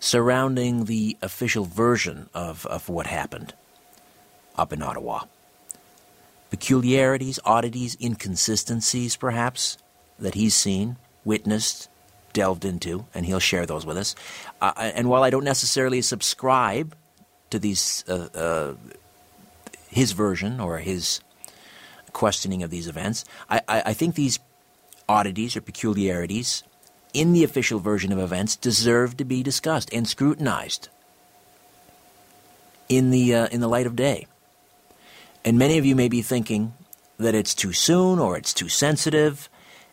surrounding the official version of what happened up in Ottawa. Peculiarities, oddities, inconsistencies, perhaps, that he's seen, witnessed, delved into, and he'll share those with us. And while I don't necessarily subscribe to these, his version or his questioning of these events, I think these oddities or peculiarities in the official version of events deserve to be discussed and scrutinized in the light of day. And many of you may be thinking that it's too soon or it's too sensitive,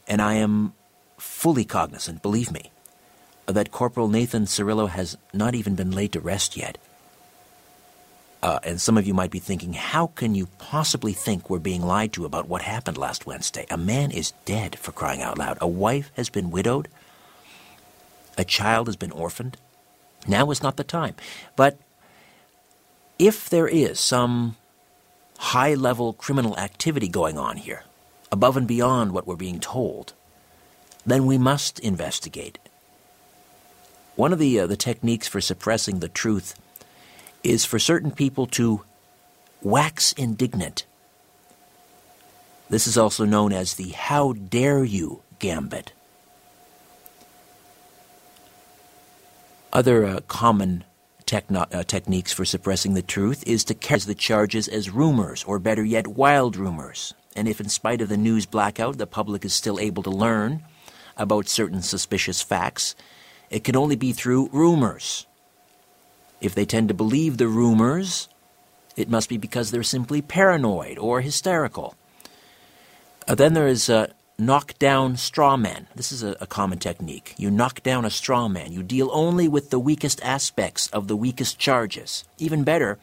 and I am fully cognizant, believe me, that Corporal Nathan Cirillo has not even been laid to rest yet. And some of you might be thinking, how can you possibly think we're being lied to about what happened last Wednesday? A man is dead, for crying out loud. A wife has been widowed. A child has been orphaned. Now is not the time. But if there is some high-level criminal activity going on here, above and beyond what we're being told, then we must investigate. One of the techniques for suppressing the truth is for certain people to wax indignant. This is also known as the "how dare you" gambit. Other common techniques for suppressing the truth is to characterize the charges as rumors, or better yet, wild rumors. And if in spite of the news blackout, the public is still able to learn about certain suspicious facts, it can only be through rumors. If they tend to believe the rumors, it must be because they're simply paranoid or hysterical. Then there is knock down straw men. This is a common technique. You knock down a straw man. You deal only with the weakest aspects of the weakest charges. Even better,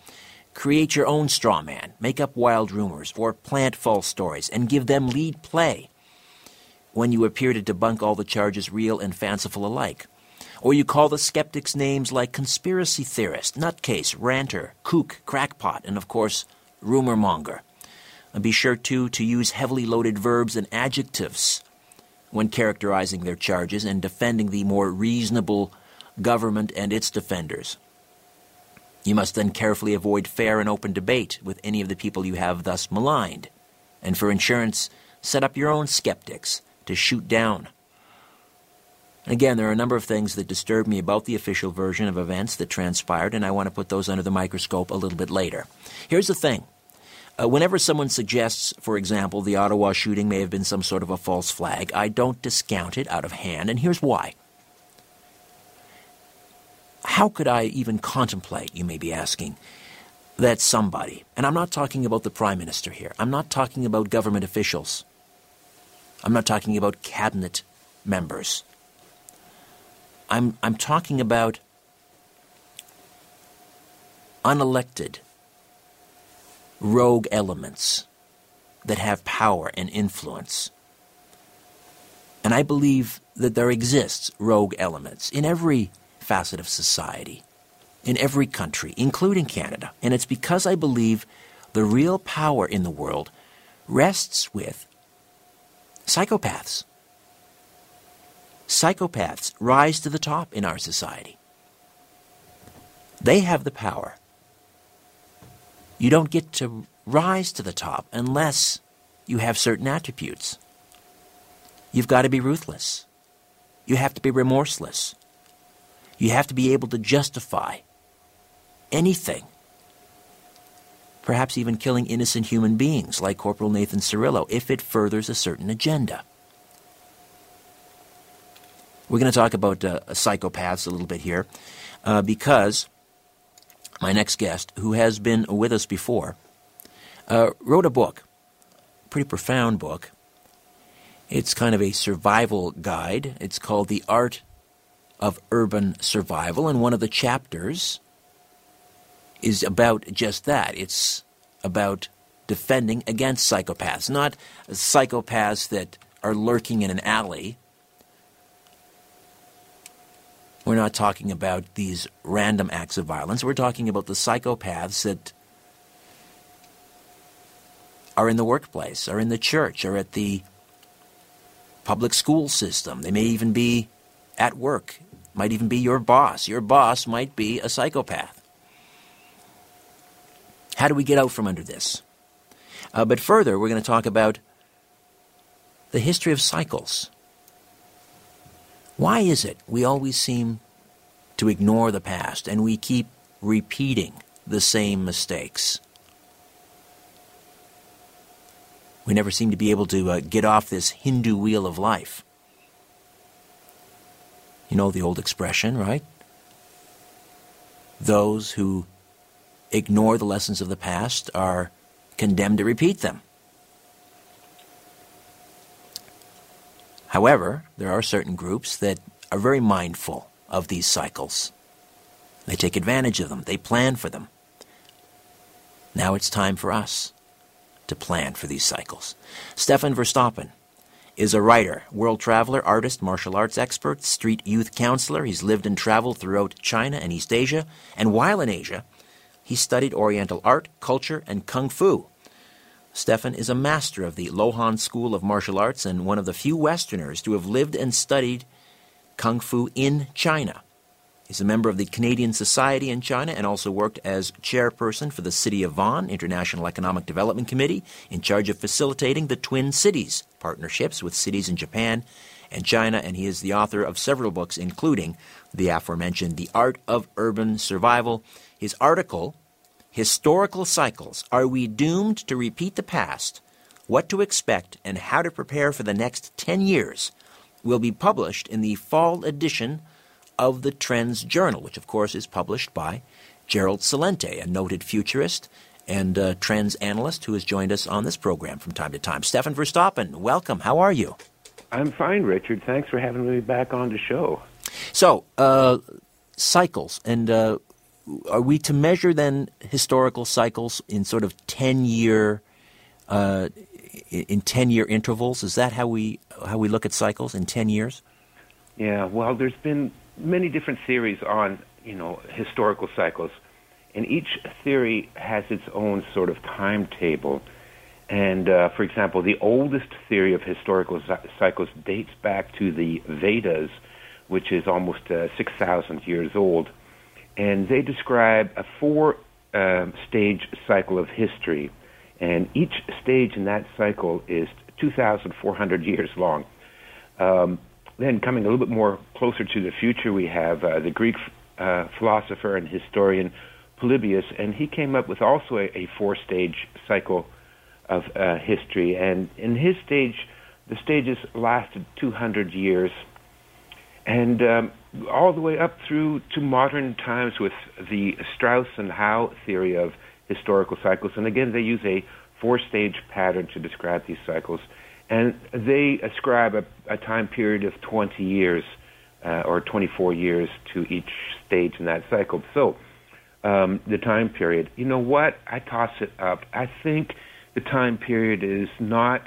create your own straw man. Make up wild rumors or plant false stories and give them lead play when you appear to debunk all the charges, real and fanciful alike. Or you call the skeptics names like conspiracy theorist, nutcase, ranter, kook, crackpot, and of course, rumor monger. And be sure, too, to use heavily loaded verbs and adjectives when characterizing their charges and defending the more reasonable government and its defenders. You must then carefully avoid fair and open debate with any of the people you have thus maligned. And for insurance, set up your own skeptics to shoot down. Again, there are a number of things that disturb me about the official version of events that transpired, and I want to put those under the microscope a little bit later. Here's the thing. Whenever someone suggests, for example, the Ottawa shooting may have been some sort of a false flag, I don't discount it out of hand, and here's why. How could I even contemplate, you may be asking, that somebody, and I'm not talking about the Prime Minister here, I'm not talking about government officials, I'm not talking about cabinet members, I'm talking about unelected rogue elements that have power and influence. And I believe that there exists rogue elements in every facet of society, in every country, including Canada. And it's because I believe the real power in the world rests with psychopaths. Psychopaths rise to the top in our society. They have the power. You don't get to rise to the top unless you have certain attributes. You've got to be ruthless. You have to be remorseless. You have to be able to justify anything, perhaps even killing innocent human beings like Corporal Nathan Cirillo if it furthers a certain agenda. We're going to talk about psychopaths a little bit here because my next guest, who has been with us before, wrote a book, a pretty profound book. It's kind of a survival guide. It's called The Art of Urban Survival, and one of the chapters is about just that. It's about defending against psychopaths, not psychopaths that are lurking in an alley. We're not talking about these random acts of violence. We're talking about the psychopaths that are in the workplace, are in the church, are at the public school system. They may even be at work, might even be your boss. Your boss might be a psychopath. How do we get out from under this? But further, we're going to talk about the history of cycles. Why is it we always seem to ignore the past and we keep repeating the same mistakes? We never seem to be able to get off this Hindu wheel of life. You know the old expression, right? Those who ignore the lessons of the past are condemned to repeat them. However, there are certain groups that are very mindful of these cycles. They take advantage of them. They plan for them. Now it's time for us to plan for these cycles. Stefan Verstappen is a writer, world traveler, artist, martial arts expert, street youth counselor. He's lived and traveled throughout China and East Asia. And while in Asia, he studied Oriental art, culture, and Kung Fu. Stefan is a master of the Lohan School of Martial Arts and one of the few Westerners to have lived and studied Kung Fu in China. He's a member of the Canadian Society in China and also worked as chairperson for the City of Vaughan International Economic Development Committee, in charge of facilitating the Twin Cities partnerships with cities in Japan and China, and he is the author of several books, including the aforementioned The Art of Urban Survival. His article, Historical Cycles, Are We Doomed to Repeat the Past? What to Expect and How to Prepare for the Next 10 Years, will be published in the fall edition of the Trends Journal, which, of course, is published by Gerald Celente, a noted futurist and trends analyst who has joined us on this program from time to time. Stefan Verstappen, welcome. How are you? I'm fine, Richard. Thanks for having me back on the show. So, cycles. And are we to measure, then, historical cycles in sort of 10-year in 10-year intervals? Is that how we look at cycles in 10 years? Yeah, well, there's been many different theories on, you know, historical cycles. And each theory has its own sort of timetable. And, for example, the oldest theory of historical cycles dates back to the Vedas, which is almost 6,000 years old. And they describe a four-stage cycle of history. And each stage in that cycle is 2,400 years long. Then coming a little bit more closer to the future, we have the Greek philosopher and historian Polybius, and he came up with also a four-stage cycle of history. And in his stage, the stages lasted 200 years, and all the way up through to modern times with the Strauss and Howe theory of historical cycles. And again, they use a four-stage pattern to describe these cycles. And they ascribe a time period of 20 years or 24 years to each stage in that cycle. So the time period, you know what? I toss it up. I think the time period is not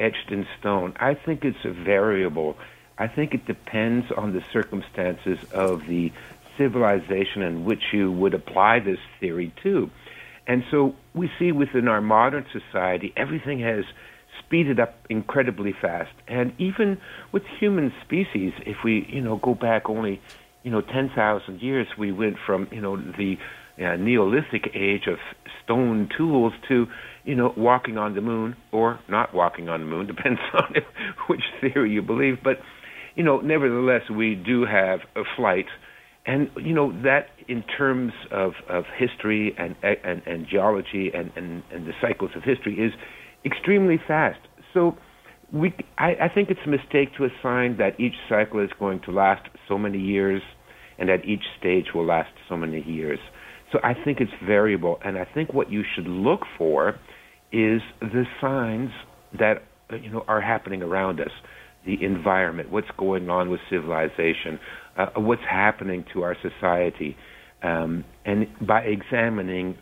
etched in stone. I think it's a variable. I think it depends on the circumstances of the civilization in which you would apply this theory to. And so we see within our modern society, everything has speeded up incredibly fast. And even with human species, if we, you know, go back only, you know, 10,000 years, we went from, you know, the Neolithic age of stone tools to, you know, walking on the moon or not walking on the moon, depends on which theory you believe. But, you know, nevertheless, we do have a flight. And, you know, that in terms of history and geology and the cycles of history is extremely fast. So I think it's a mistake to assign that each cycle is going to last so many years and that each stage will last so many years. So I think it's variable, and I think what you should look for is the signs that, you know, are happening around us, the environment, what's going on with civilization, what's happening to our society. And by examining,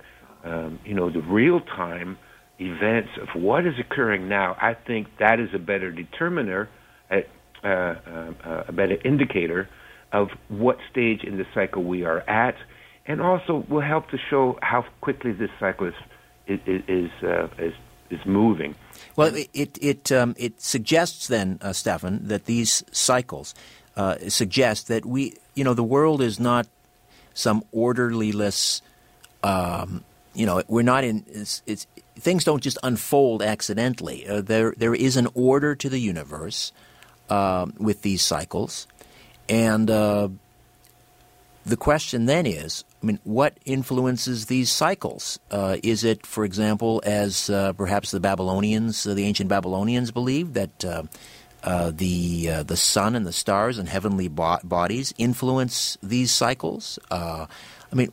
you know, the real-time events of what is occurring now, I think that is a better determiner, a better indicator of what stage in the cycle we are at, and also will help to show how quickly this cycle is moving. Well, it suggests then, Stefan, that these cycles suggest that we, you know, the world is not some orderlyless. You know, we're not in. It's things don't just unfold accidentally. There is an order to the universe with these cycles, and the question then is, I mean, what influences these cycles? Is it, for example, as perhaps the Babylonians, the ancient Babylonians, believed that the sun and the stars and heavenly bodies influence these cycles? I mean.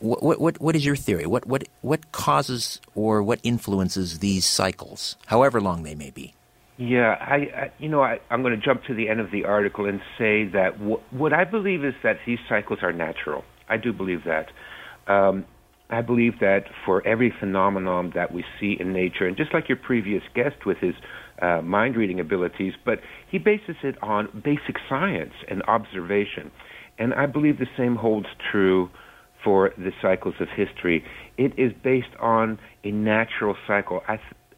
What is your theory? What causes or what influences these cycles, however long they may be? Yeah, I'm going to jump to the end of the article and say that what I believe is that these cycles are natural. I do believe that. I believe that for every phenomenon that we see in nature, and just like your previous guest with his mind-reading abilities, but he bases it on basic science and observation. And I believe the same holds true for the cycles of history. It is based on a natural cycle.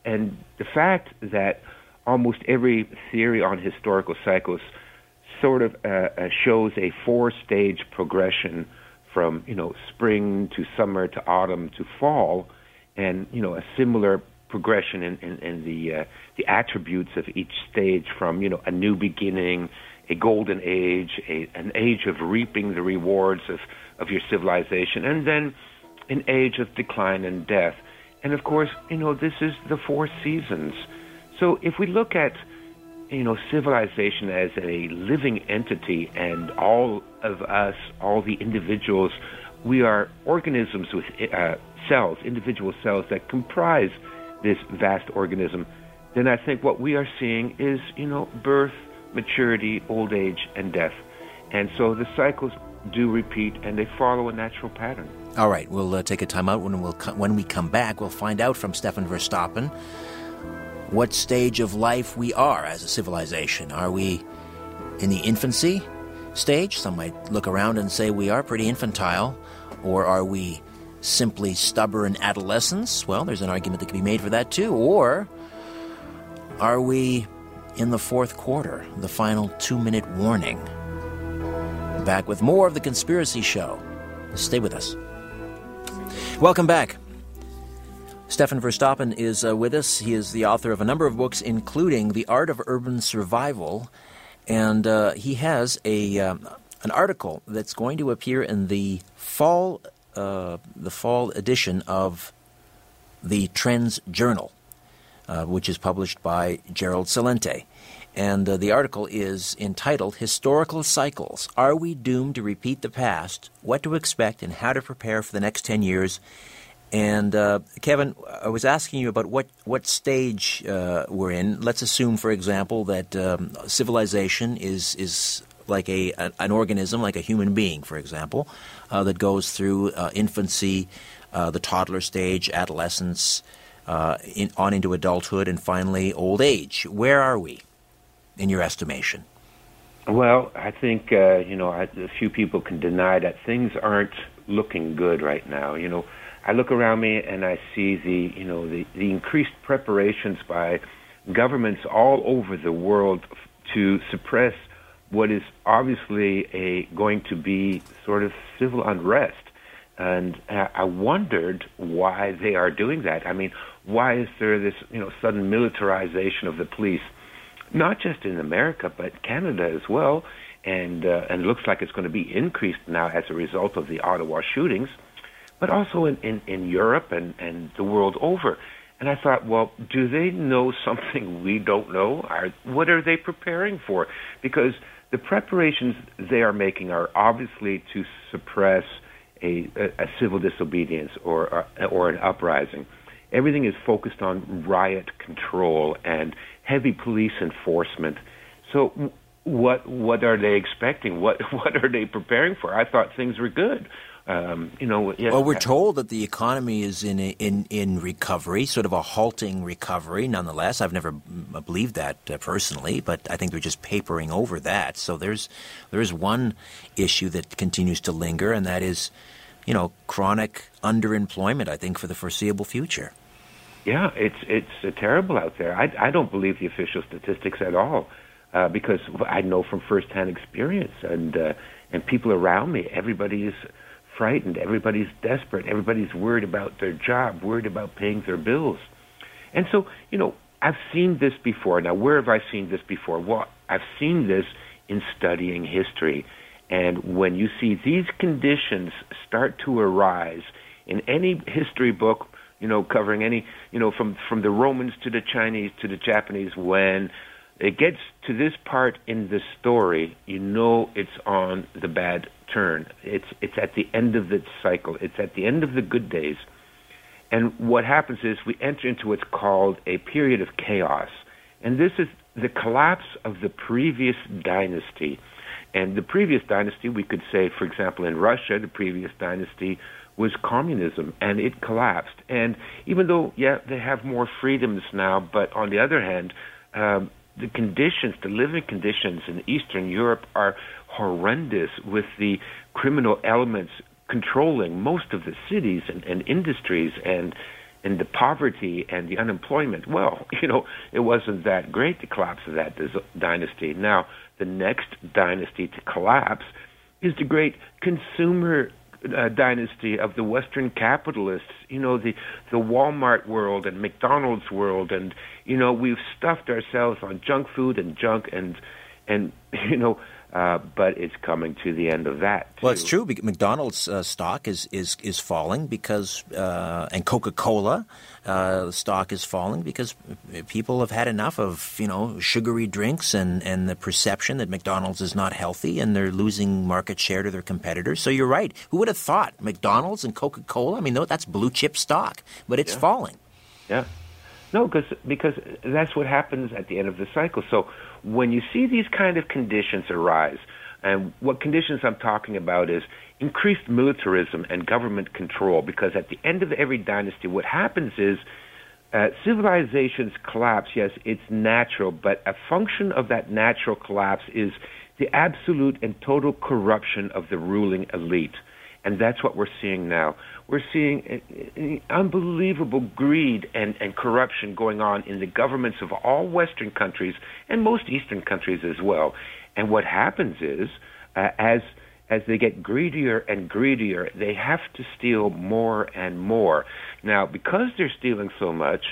And the fact that almost every theory on historical cycles sort of shows a four-stage progression from, you know, spring to summer to autumn to fall, and, you know, a similar progression in the attributes of each stage from, you know, a new beginning, a golden age, an age of reaping the rewards of your civilization, and then an age of decline and death. And of course, you know, this is the four seasons. So if we look at, you know, civilization as a living entity and all of us, all the individuals we are organisms with cells, individual cells that comprise this vast organism, then I think what we are seeing is, you know, birth, maturity, old age, and death. And so the cycles do repeat, and they follow a natural pattern. All right, we'll take a time out. When we come back, we'll find out from Stefan Verstappen what stage of life we are as a civilization. Are we in the infancy stage? Some might look around and say we are pretty infantile. Or are we simply stubborn adolescence? Well, there's an argument that can be made for that too. Or are we in the fourth quarter, the final 2-minute warning? Back with more of The Conspiracy Show. Stay with us. Welcome back. Stefan Verstappen is with us. He is the author of a number of books, including The Art of Urban Survival, and he has an article that's going to appear in the fall edition of the Trends Journal, which is published by Gerald Celente. And the article is entitled Historical Cycles. Are we doomed to repeat the past? What to expect and how to prepare for the next 10 years? And Kevin, I was asking you about what stage we're in. Let's assume, for example, that civilization is like an organism, like a human being, for example, that goes through infancy, the toddler stage, adolescence, on into adulthood, and finally old age. Where are we, in your estimation? Well, I think, a few people can deny that things aren't looking good right now. You know, I look around me and I see the increased preparations by governments all over the world to suppress what is obviously going to be sort of civil unrest. And I wondered why they are doing that. I mean, why is there this, sudden militarization of the police? Not just in America, but Canada as well. And it looks like it's going to be increased now as a result of the Ottawa shootings, but also in Europe and the world over. And I thought, well, do they know something we don't know? What are they preparing for? Because the preparations they are making are obviously to suppress a civil disobedience or an uprising. Everything is focused on riot control and heavy police enforcement. So what are they expecting? What are they preparing for? I thought things were good. Well, we're told that the economy is in recovery, sort of a halting recovery nonetheless. I've never believed that personally, but I think they're just papering over that. So there's one issue that continues to linger, and that is, chronic underemployment, I think, for the foreseeable future. Yeah, it's terrible out there. I don't believe the official statistics at all because I know from firsthand experience and people around me. Everybody is frightened. Everybody's desperate. Everybody's worried about their job, worried about paying their bills. And so, I've seen this before. Now, where have I seen this before? Well, I've seen this in studying history. And when you see these conditions start to arise in any history book, covering any, from the Romans to the Chinese to the Japanese, when it gets to this part in the story, it's on the bad turn. It's at the end of its cycle. It's at the end of the good days. And what happens is we enter into what's called a period of chaos. And this is the collapse of the previous dynasty. And the previous dynasty, we could say, for example, in Russia, the previous dynasty was communism, and it collapsed. And even though, they have more freedoms now, but on the other hand, the living conditions in Eastern Europe are horrendous, with the criminal elements controlling most of the cities and industries and the poverty and the unemployment. Well, it wasn't that great, the collapse of that dynasty. Now, the next dynasty to collapse is the great consumer dynasty of the Western capitalists, the Walmart world and McDonald's world. And, we've stuffed ourselves on junk food and junk and And, you know, but it's coming to the end of that, too. Well, it's true. McDonald's stock is falling because, and Coca-Cola stock is falling because people have had enough of, you know, sugary drinks and the perception that McDonald's is not healthy, and they're losing market share to their competitors. So you're right. Who would have thought McDonald's and Coca-Cola? I mean, no, that's blue chip stock, but it's falling. Yeah. No, because that's what happens at the end of the cycle. So when you see these kind of conditions arise, and what conditions I'm talking about is increased militarism and government control, because at the end of every dynasty, what happens is civilizations collapse. Yes, it's natural, but a function of that natural collapse is the absolute and total corruption of the ruling elite. And that's what we're seeing now. We're seeing unbelievable greed and corruption going on in the governments of all Western countries and most Eastern countries as well. And what happens is, as they get greedier and greedier, they have to steal more and more. Now, because they're stealing so much,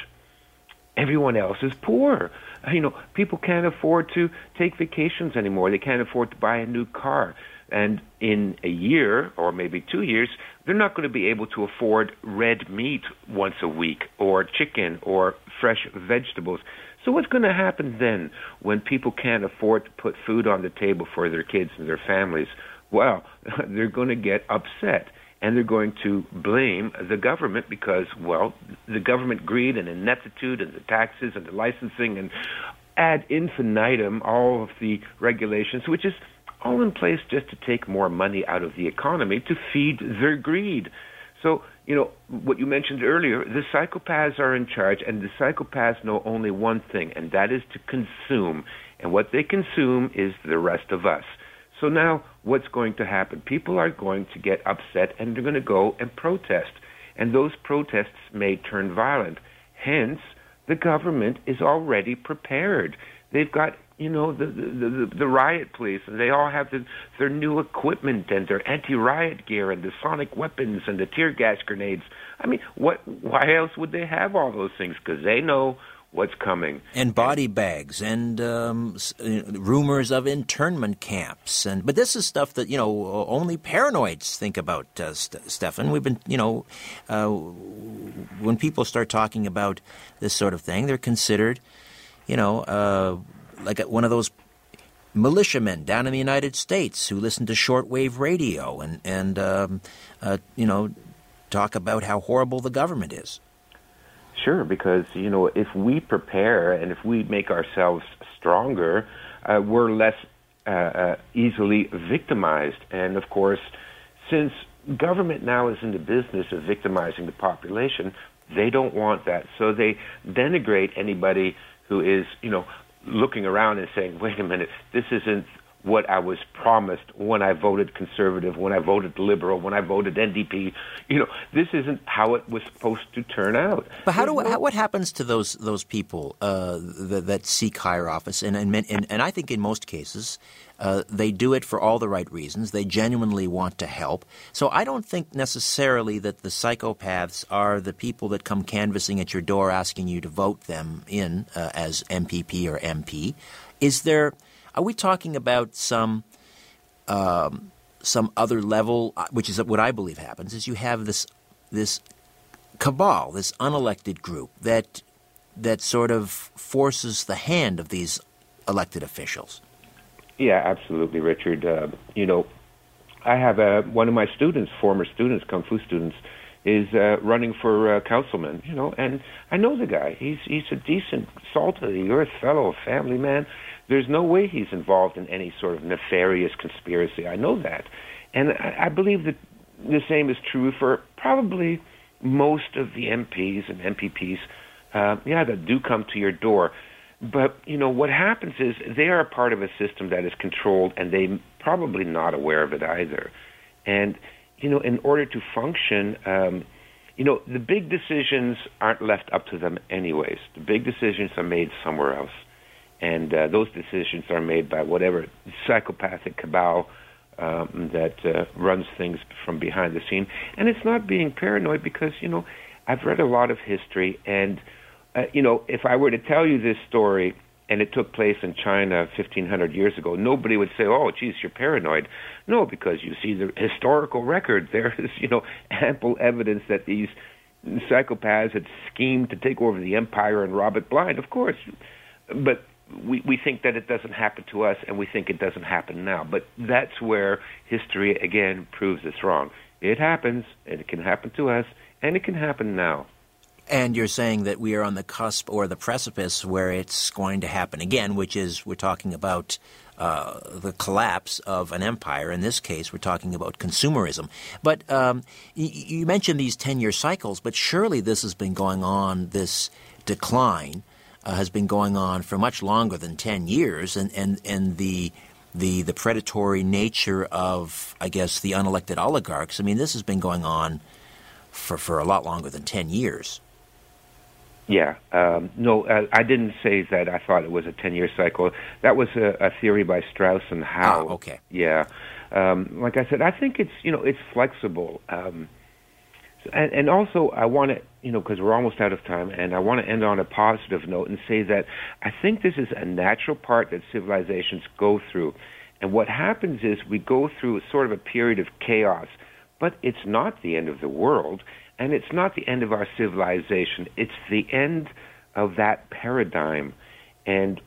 everyone else is poor. You know, people can't afford to take vacations anymore. They can't afford to buy a new car. And in a year or maybe 2 years, they're not going to be able to afford red meat once a week or chicken or fresh vegetables. So what's going to happen then when people can't afford to put food on the table for their kids and their families? Well, they're going to get upset, and they're going to blame the government because, well, the government greed and ineptitude and the taxes and the licensing and ad infinitum, all of the regulations, which is all in place just to take more money out of the economy to feed their greed. So, you know, what you mentioned earlier, the psychopaths are in charge, and the psychopaths know only one thing, and that is to consume. And what they consume is the rest of us. So now what's going to happen? People are going to get upset, and they're going to go and protest. And those protests may turn violent. Hence, the government is already prepared. They've got, you know, the riot police, and they all have their new equipment and their anti-riot gear and the sonic weapons and the tear gas grenades. I mean, why else would they have all those things? Because they know what's coming. And body bags and rumors of internment camps. But this is stuff that, you know, only paranoids think about, Stefan. We've been, you know, when people start talking about this sort of thing, they're considered, you know, like one of those militiamen down in the United States who listen to shortwave radio and you know, talk about how horrible the government is. Sure, because, you know, if we prepare and if we make ourselves stronger, we're less easily victimized. And, of course, since government now is in the business of victimizing the population, they don't want that. So they denigrate anybody who is, you know, looking around and saying, wait a minute, this isn't what I was promised when I voted conservative, when I voted liberal, when I voted NDP. You know, this isn't how it was supposed to turn out. But what happens to those people that seek higher office? And I think in most cases they do it for all the right reasons. They genuinely want to help. So I don't think necessarily that the psychopaths are the people that come canvassing at your door asking you to vote them in as MPP or MP. Is there... Are we talking about some other level, which is what I believe happens, is you have this cabal, this unelected group that sort of forces the hand of these elected officials? Yeah, absolutely, Richard. You know, I have one of my students, former students, Kung Fu students, is running for councilman, you know, and I know the guy. He's a decent, salt-of-the-earth fellow, family man. There's no way he's involved in any sort of nefarious conspiracy. I know that. And I believe that the same is true for probably most of the MPs and MPPs, that do come to your door. But, you know, what happens is they are a part of a system that is controlled, and they're probably not aware of it either. And, you know, in order to function, you know, the big decisions aren't left up to them anyways. The big decisions are made somewhere else. And those decisions are made by whatever psychopathic cabal that runs things from behind the scene. And it's not being paranoid because, you know, I've read a lot of history. And, you know, if I were to tell you this story and it took place in China 1,500 years ago, nobody would say, oh, geez, you're paranoid. No, because you see the historical record. There is, you know, ample evidence that these psychopaths had schemed to take over the empire and rob it blind, of course. But we think that it doesn't happen to us, and we think it doesn't happen now. But that's where history, again, proves us wrong. It happens, and it can happen to us, and it can happen now. And you're saying that we are on the cusp or the precipice where it's going to happen again, which is we're talking about the collapse of an empire. In this case, we're talking about consumerism. But you mentioned these 10-year cycles, but surely this has been going on, this decline has been going on for much longer than 10 years, and the predatory nature of, I guess, the unelected oligarchs. I mean, this has been going on for a lot longer than 10 years. Yeah. No, I didn't say that I thought it was a 10-year cycle. That was a theory by Strauss and Howe. Oh, okay. Yeah. Like I said, I think it's, you know, it's flexible. And also I want to, you know, because we're almost out of time, and I want to end on a positive note and say that I think this is a natural part that civilizations go through. And what happens is we go through sort of a period of chaos, but it's not the end of the world. And it's not the end of our civilization. It's the end of that paradigm. And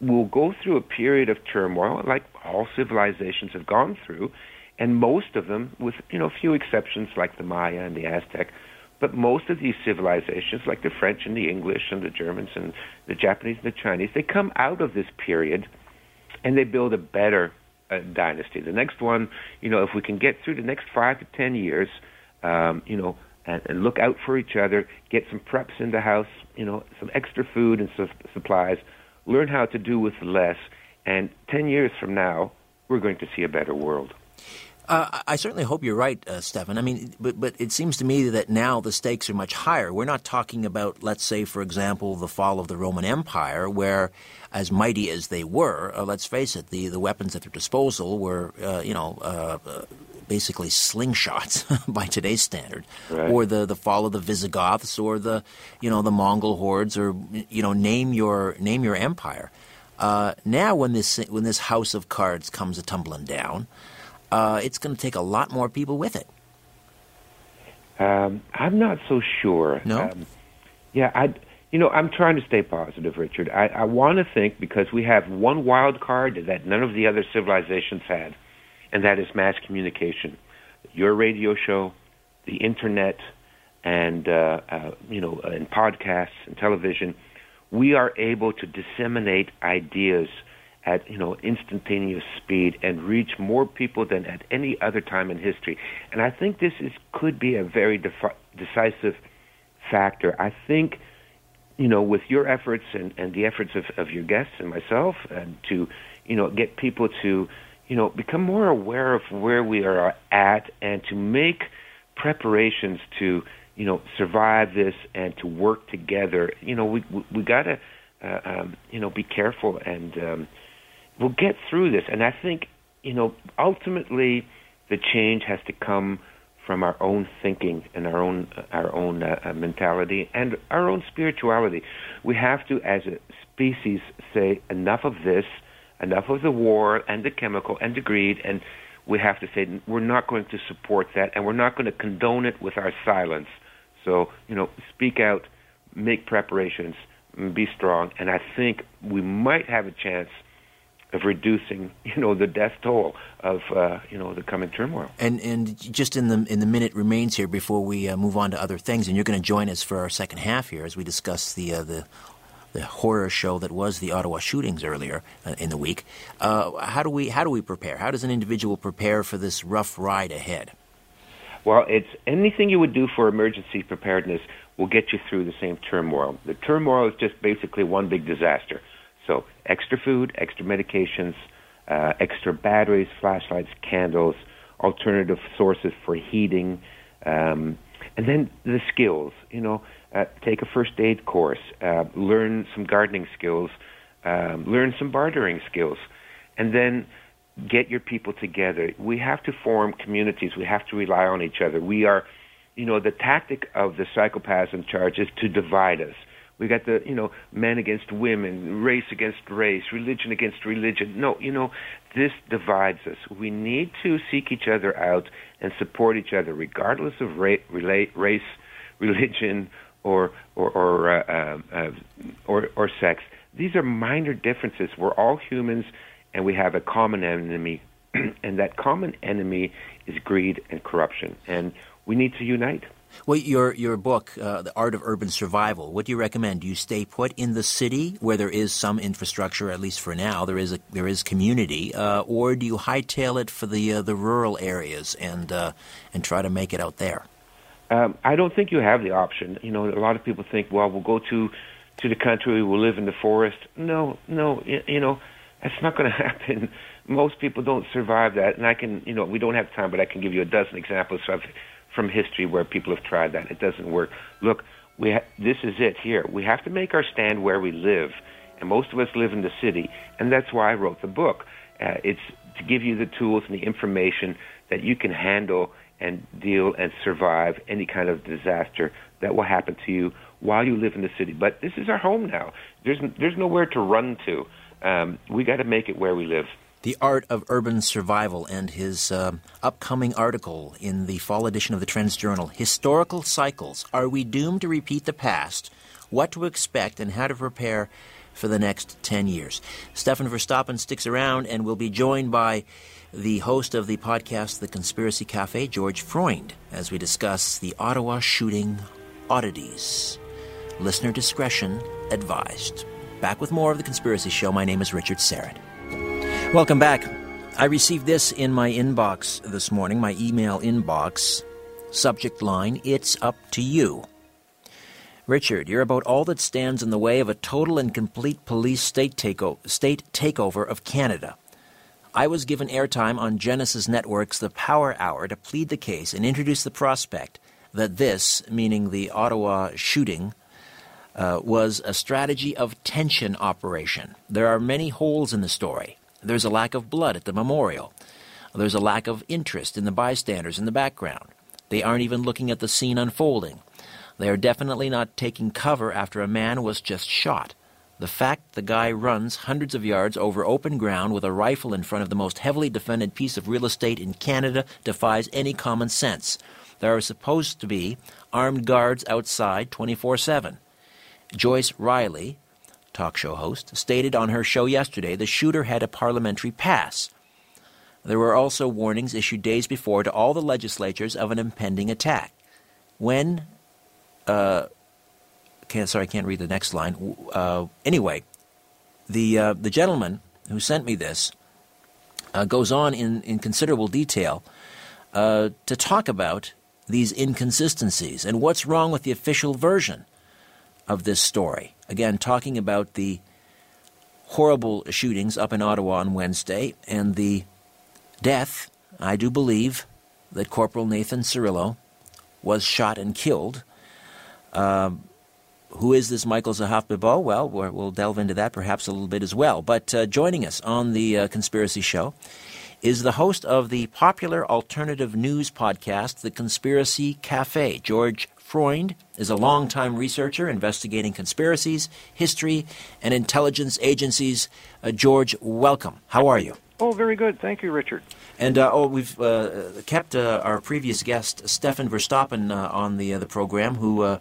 we'll go through a period of turmoil like all civilizations have gone through, and most of them, with, you know, few exceptions like the Maya and the Aztec, but most of these civilizations like the French and the English and the Germans and the Japanese and the Chinese, they come out of this period and they build a better dynasty. The next one, you know, if we can get through the next 5 to 10 years, you know, and look out for each other, get some preps in the house, you know, some extra food and supplies, learn how to do with less, and 10 years from now, we're going to see a better world. I certainly hope you're right, Stefan. I mean, but it seems to me that now the stakes are much higher. We're not talking about, let's say, for example, the fall of the Roman Empire, where, as mighty as they were, let's face it, the weapons at their disposal were, basically slingshots by today's standard, right. Or the fall of the Visigoths, or the, you know, the Mongol hordes, or, you know, name your empire. Now, when this house of cards comes a tumbling down, it's going to take a lot more people with it. I'm not so sure. No. I'm trying to stay positive, Richard. I want to think, because we have one wild card that none of the other civilizations had. And that is mass communication, your radio show, the internet, and podcasts and television. We are able to disseminate ideas at, you know, instantaneous speed and reach more people than at any other time in history. And I think this could be a very decisive factor. I think, you know, with your efforts and the efforts of your guests and myself, and to, you know, get people to, you know, become more aware of where we are at, and to make preparations to, you know, survive this and to work together. You know, we gotta, be careful, and we'll get through this. And I think, you know, ultimately the change has to come from our own thinking and our own mentality and our own spirituality. We have to, as a species, say enough of this. Enough of the war and the chemical and the greed, and we have to say we're not going to support that, and we're not going to condone it with our silence. So, you know, speak out, make preparations, be strong, and I think we might have a chance of reducing, you know, the death toll of, you know, the coming turmoil. And just in the minute remains here before we move on to other things, and you're going to join us for our second half here as we discuss the horror show that was the Ottawa shootings earlier in the week. How do we prepare? How does an individual prepare for this rough ride ahead? Well, it's anything you would do for emergency preparedness will get you through the same turmoil. The turmoil is just basically one big disaster. So extra food, extra medications, extra batteries, flashlights, candles, alternative sources for heating, and then the skills, you know. Take a first aid course, learn some gardening skills, learn some bartering skills, and then get your people together. We have to form communities. We have to rely on each other. We are, you know, the tactic of the psychopaths in charge is to divide us. We got the, you know, men against women, race against race, religion against religion. No, you know, this divides us. We need to seek each other out and support each other, regardless of race, religion, or sex. These are minor differences. We're all humans, and we have a common enemy, and that common enemy is greed and corruption. And we need to unite. Well, your book, The Art of Urban Survival, what do you recommend? Do you stay put in the city where there is some infrastructure, at least for now, there is community, or do you hightail it for the rural areas and try to make it out there? I don't think you have the option. You know, a lot of people think, well, we'll go to the country, we'll live in the forest. No, you know, that's not going to happen. Most people don't survive that, and I can, you know, we don't have time, but I can give you a dozen examples from history where people have tried that. It doesn't work. Look, this is it here. We have to make our stand where we live, and most of us live in the city, and that's why I wrote the book. It's to give you the tools and the information that you can handle and deal and survive any kind of disaster that will happen to you while you live in the city. But this is our home now. There's nowhere to run to. We got to make it where we live. The Art of Urban Survival, and his upcoming article in the fall edition of the Trends Journal, Historical Cycles, Are We Doomed to Repeat the Past? What to Expect and How to Prepare for the Next 10 Years. Stefan Verstappen sticks around and will be joined by the host of the podcast, The Conspiracy Cafe, George Freund, as we discuss the Ottawa shooting oddities. Listener discretion advised. Back with more of The Conspiracy Show. My name is Richard Syrett. Welcome back. I received this in my inbox this morning, my email inbox. Subject line, it's up to you. Richard, you're about all that stands in the way of a total and complete police state takeover of Canada. I was given airtime on Genesis Network's The Power Hour to plead the case and introduce the prospect that this, meaning the Ottawa shooting, was a strategy of tension operation. There are many holes in the story. There's a lack of blood at the memorial. There's a lack of interest in the bystanders in the background. They aren't even looking at the scene unfolding. They are definitely not taking cover after a man was just shot. The fact the guy runs hundreds of yards over open ground with a rifle in front of the most heavily defended piece of real estate in Canada defies any common sense. There are supposed to be armed guards outside 24/7. Joyce Riley, talk show host, stated on her show yesterday the shooter had a parliamentary pass. There were also warnings issued days before to all the legislatures of an impending attack. When, I can't read the next line. Anyway, the gentleman who sent me this goes on in considerable detail to talk about these inconsistencies and what's wrong with the official version of this story. Again, talking about the horrible shootings up in Ottawa on Wednesday and the death, I do believe, that Corporal Nathan Cirillo was shot and killed. Who is this Michael Zehaf-Bibeau? Well, we'll delve into that perhaps a little bit as well. But joining us on the Conspiracy Show is the host of the popular alternative news podcast, The Conspiracy Cafe, George Freund is a longtime researcher investigating conspiracies, history, and intelligence agencies. George, welcome. How are you? Oh, very good. Thank you, Richard. And we've kept our previous guest, Stefan Verstappen, on the program, who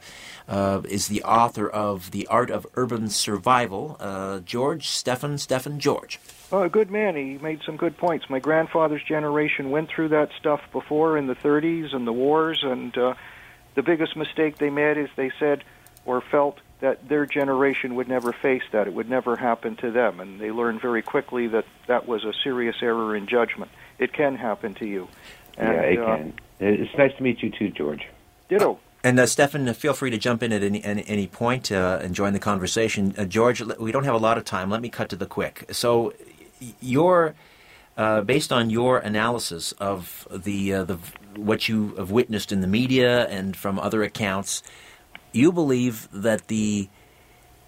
is the author of The Art of Urban Survival. George, Stefan, George. Oh, a good man. He made some good points. My grandfather's generation went through that stuff before in the 30s and the wars, and the biggest mistake they made is they said or felt that their generation would never face that. It would never happen to them. And they learned very quickly that that was a serious error in judgment. It can happen to you. And, yeah, it can. It's nice to meet you too, George. Ditto. And Stefan, feel free to jump in at any point and join the conversation. George, we don't have a lot of time. Let me cut to the quick. So your based on your analysis of the what you have witnessed in the media and from other accounts, you believe that the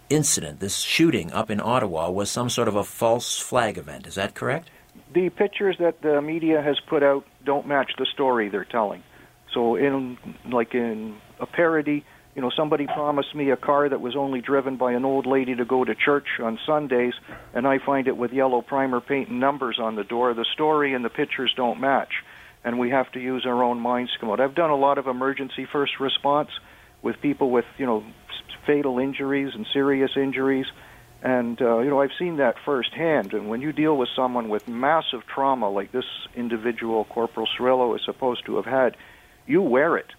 incident, this shooting up in Ottawa, was some sort of a false flag event. Is that correct? The pictures that the media has put out don't match the story they're telling. So, in a parody, You know, somebody promised me a car that was only driven by an old lady to go to church on Sundays, and I find it with yellow primer paint and numbers on the door. The story and the pictures don't match, and we have to use our own minds to come out. I've done a lot of emergency first response with people with, you know, fatal injuries and serious injuries, and, you know, I've seen that firsthand. And when you deal with someone with massive trauma like this individual Corporal Cirillo is supposed to have had, you wear it.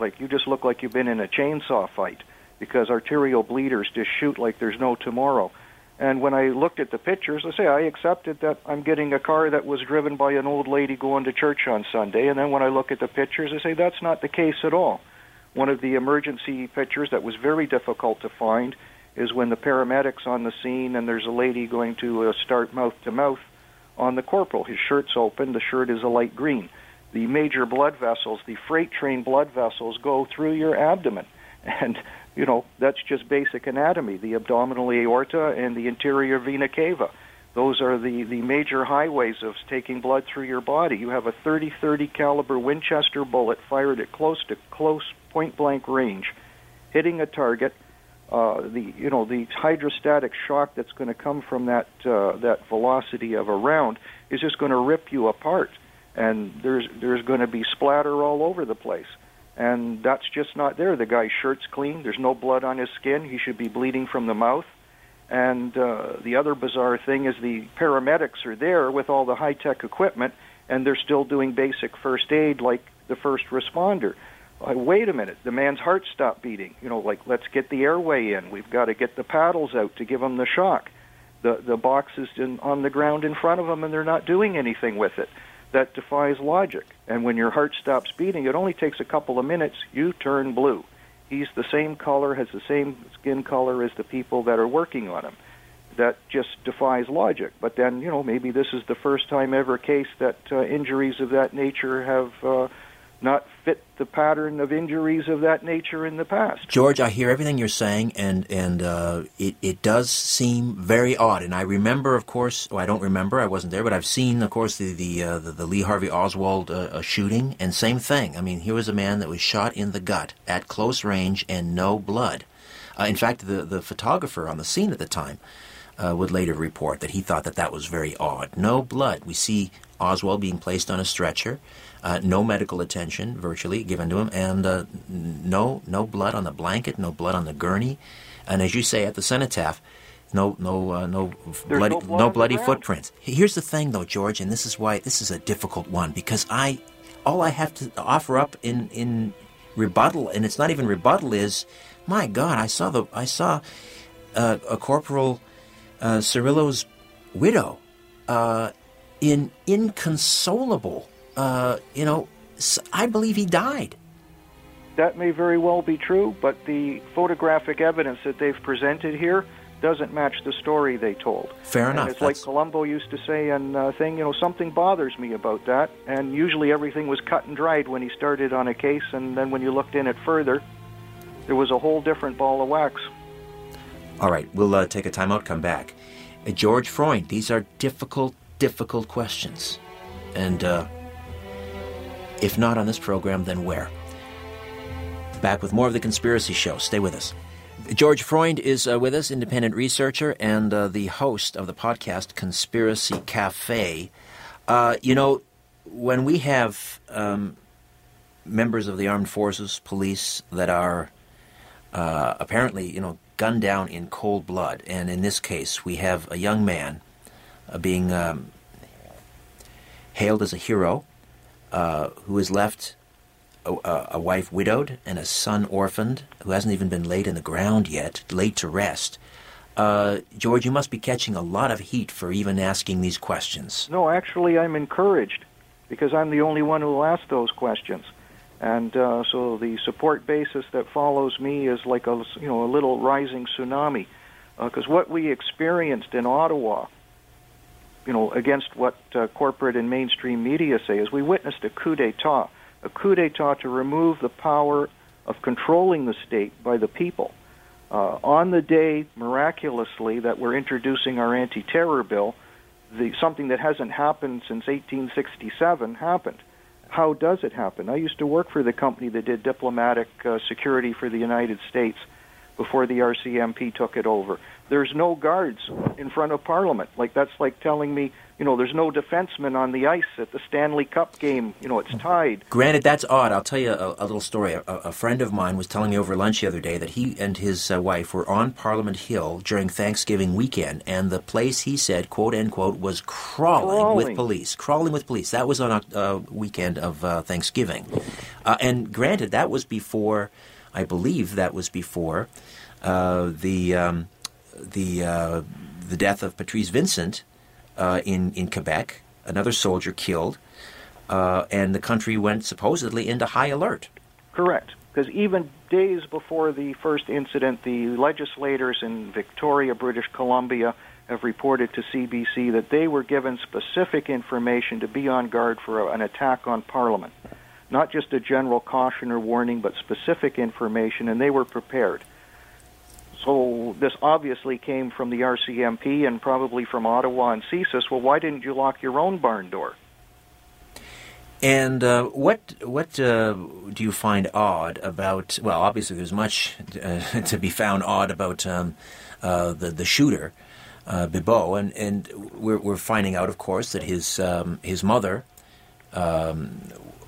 Like, you just look like you've been in a chainsaw fight because arterial bleeders just shoot like there's no tomorrow. And when I looked at the pictures, I say I accepted that I'm getting a car that was driven by an old lady going to church on Sunday. And then when I look at the pictures, I say that's not the case at all. One of the emergency pictures that was very difficult to find is when the paramedics on the scene and there's a lady going to start mouth-to-mouth on the corporal. His shirt's open. The shirt is a light green. The major blood vessels, the freight train blood vessels, go through your abdomen. And, you know, that's just basic anatomy, the abdominal aorta and the interior vena cava. Those are the major highways of taking blood through your body. You have a .30-30 caliber Winchester bullet fired at close point-blank range, hitting a target. The hydrostatic shock that's going to come from that velocity of a round is just going to rip you apart. And there's going to be splatter all over the place. And that's just not there. The guy's shirt's clean. There's no blood on his skin. He should be bleeding from the mouth. And the other bizarre thing is the paramedics are there with all the high-tech equipment, and they're still doing basic first aid like the first responder. Wait a minute. The man's heart stopped beating. You know, like, let's get the airway in. We've got to get the paddles out to give him the shock. The box is on the ground in front of him, and they're not doing anything with it. That defies logic. And when your heart stops beating, it only takes a couple of minutes, you turn blue. He's the same color, has the same skin color as the people that are working on him. That just defies logic. But then, you know, maybe this is the first time ever case that injuries of that nature have not fit the pattern of injuries of that nature in the past. George, I hear everything you're saying, and it does seem very odd. And I remember, of course, well, I don't remember, I wasn't there, but I've seen, of course, the Lee Harvey Oswald shooting, and same thing. I mean, here was a man that was shot in the gut at close range and no blood. In fact, the photographer on the scene at the time would later report that he thought that was very odd. No blood. We see Oswald being placed on a stretcher. No medical attention, virtually, given to him, and no blood on the blanket, no blood on the gurney, and as you say at the cenotaph, no bloody footprints. Here's the thing, though, George, and this is why this is a difficult one, because all I have to offer up in rebuttal, and it's not even rebuttal, is, my God, I saw a Corporal Cirillo's widow in inconsolable. I believe he died. That may very well be true, but the photographic evidence that they've presented here doesn't match the story they told. Fair enough. It's like Columbo used to say in thing, you know, something bothers me about that, and usually everything was cut and dried when he started on a case, and then when you looked in it further, there was a whole different ball of wax. All right, we'll take a timeout, come back. George Freund, these are difficult questions, and... if not on this program, then where? Back with more of The Conspiracy Show. Stay with us. George Freund is with us, independent researcher and the host of the podcast Conspiracy Cafe. You know, when we have members of the armed forces, police, that are apparently, you know, gunned down in cold blood, and in this case we have a young man being hailed as a hero, who has left a wife widowed and a son orphaned, who hasn't even been laid in the ground yet, laid to rest. George, you must be catching a lot of heat for even asking these questions. No, actually, I'm encouraged because I'm the only one who will ask those questions. And so the support basis that follows me is like a little rising tsunami. Because what we experienced in Ottawa, you know, against what corporate and mainstream media say, is we witnessed a coup d'etat to remove the power of controlling the state by the people. On the day, miraculously, that we're introducing our anti-terror bill, something that hasn't happened since 1867 happened. how does it happen? I used to work for the company that did diplomatic security for the United States before the RCMP took it over. There's no guards in front of Parliament. Like, that's like telling me, you know, there's no defensemen on the ice at the Stanley Cup game. You know, it's tied. Granted, that's odd. I'll tell you a little story. A friend of mine was telling me over lunch the other day that he and his wife were on Parliament Hill during Thanksgiving weekend, and the place, he said, quote, end quote, was crawling with police. Crawling with police. That was on a weekend of Thanksgiving. And granted, that was before... I believe that was before the death of Patrice Vincent in Quebec, another soldier killed, and the country went supposedly into high alert. Correct, because even days before the first incident, the legislators in Victoria, British Columbia, have reported to CBC that they were given specific information to be on guard for an attack on Parliament. Not just a general caution or warning, but specific information, and they were prepared. So this obviously came from the RCMP and probably from Ottawa and CSIS. Well, why didn't you lock your own barn door? And what do you find odd about, well, obviously there's much to be found odd about the shooter, Bibeau, and we're finding out, of course, that his mother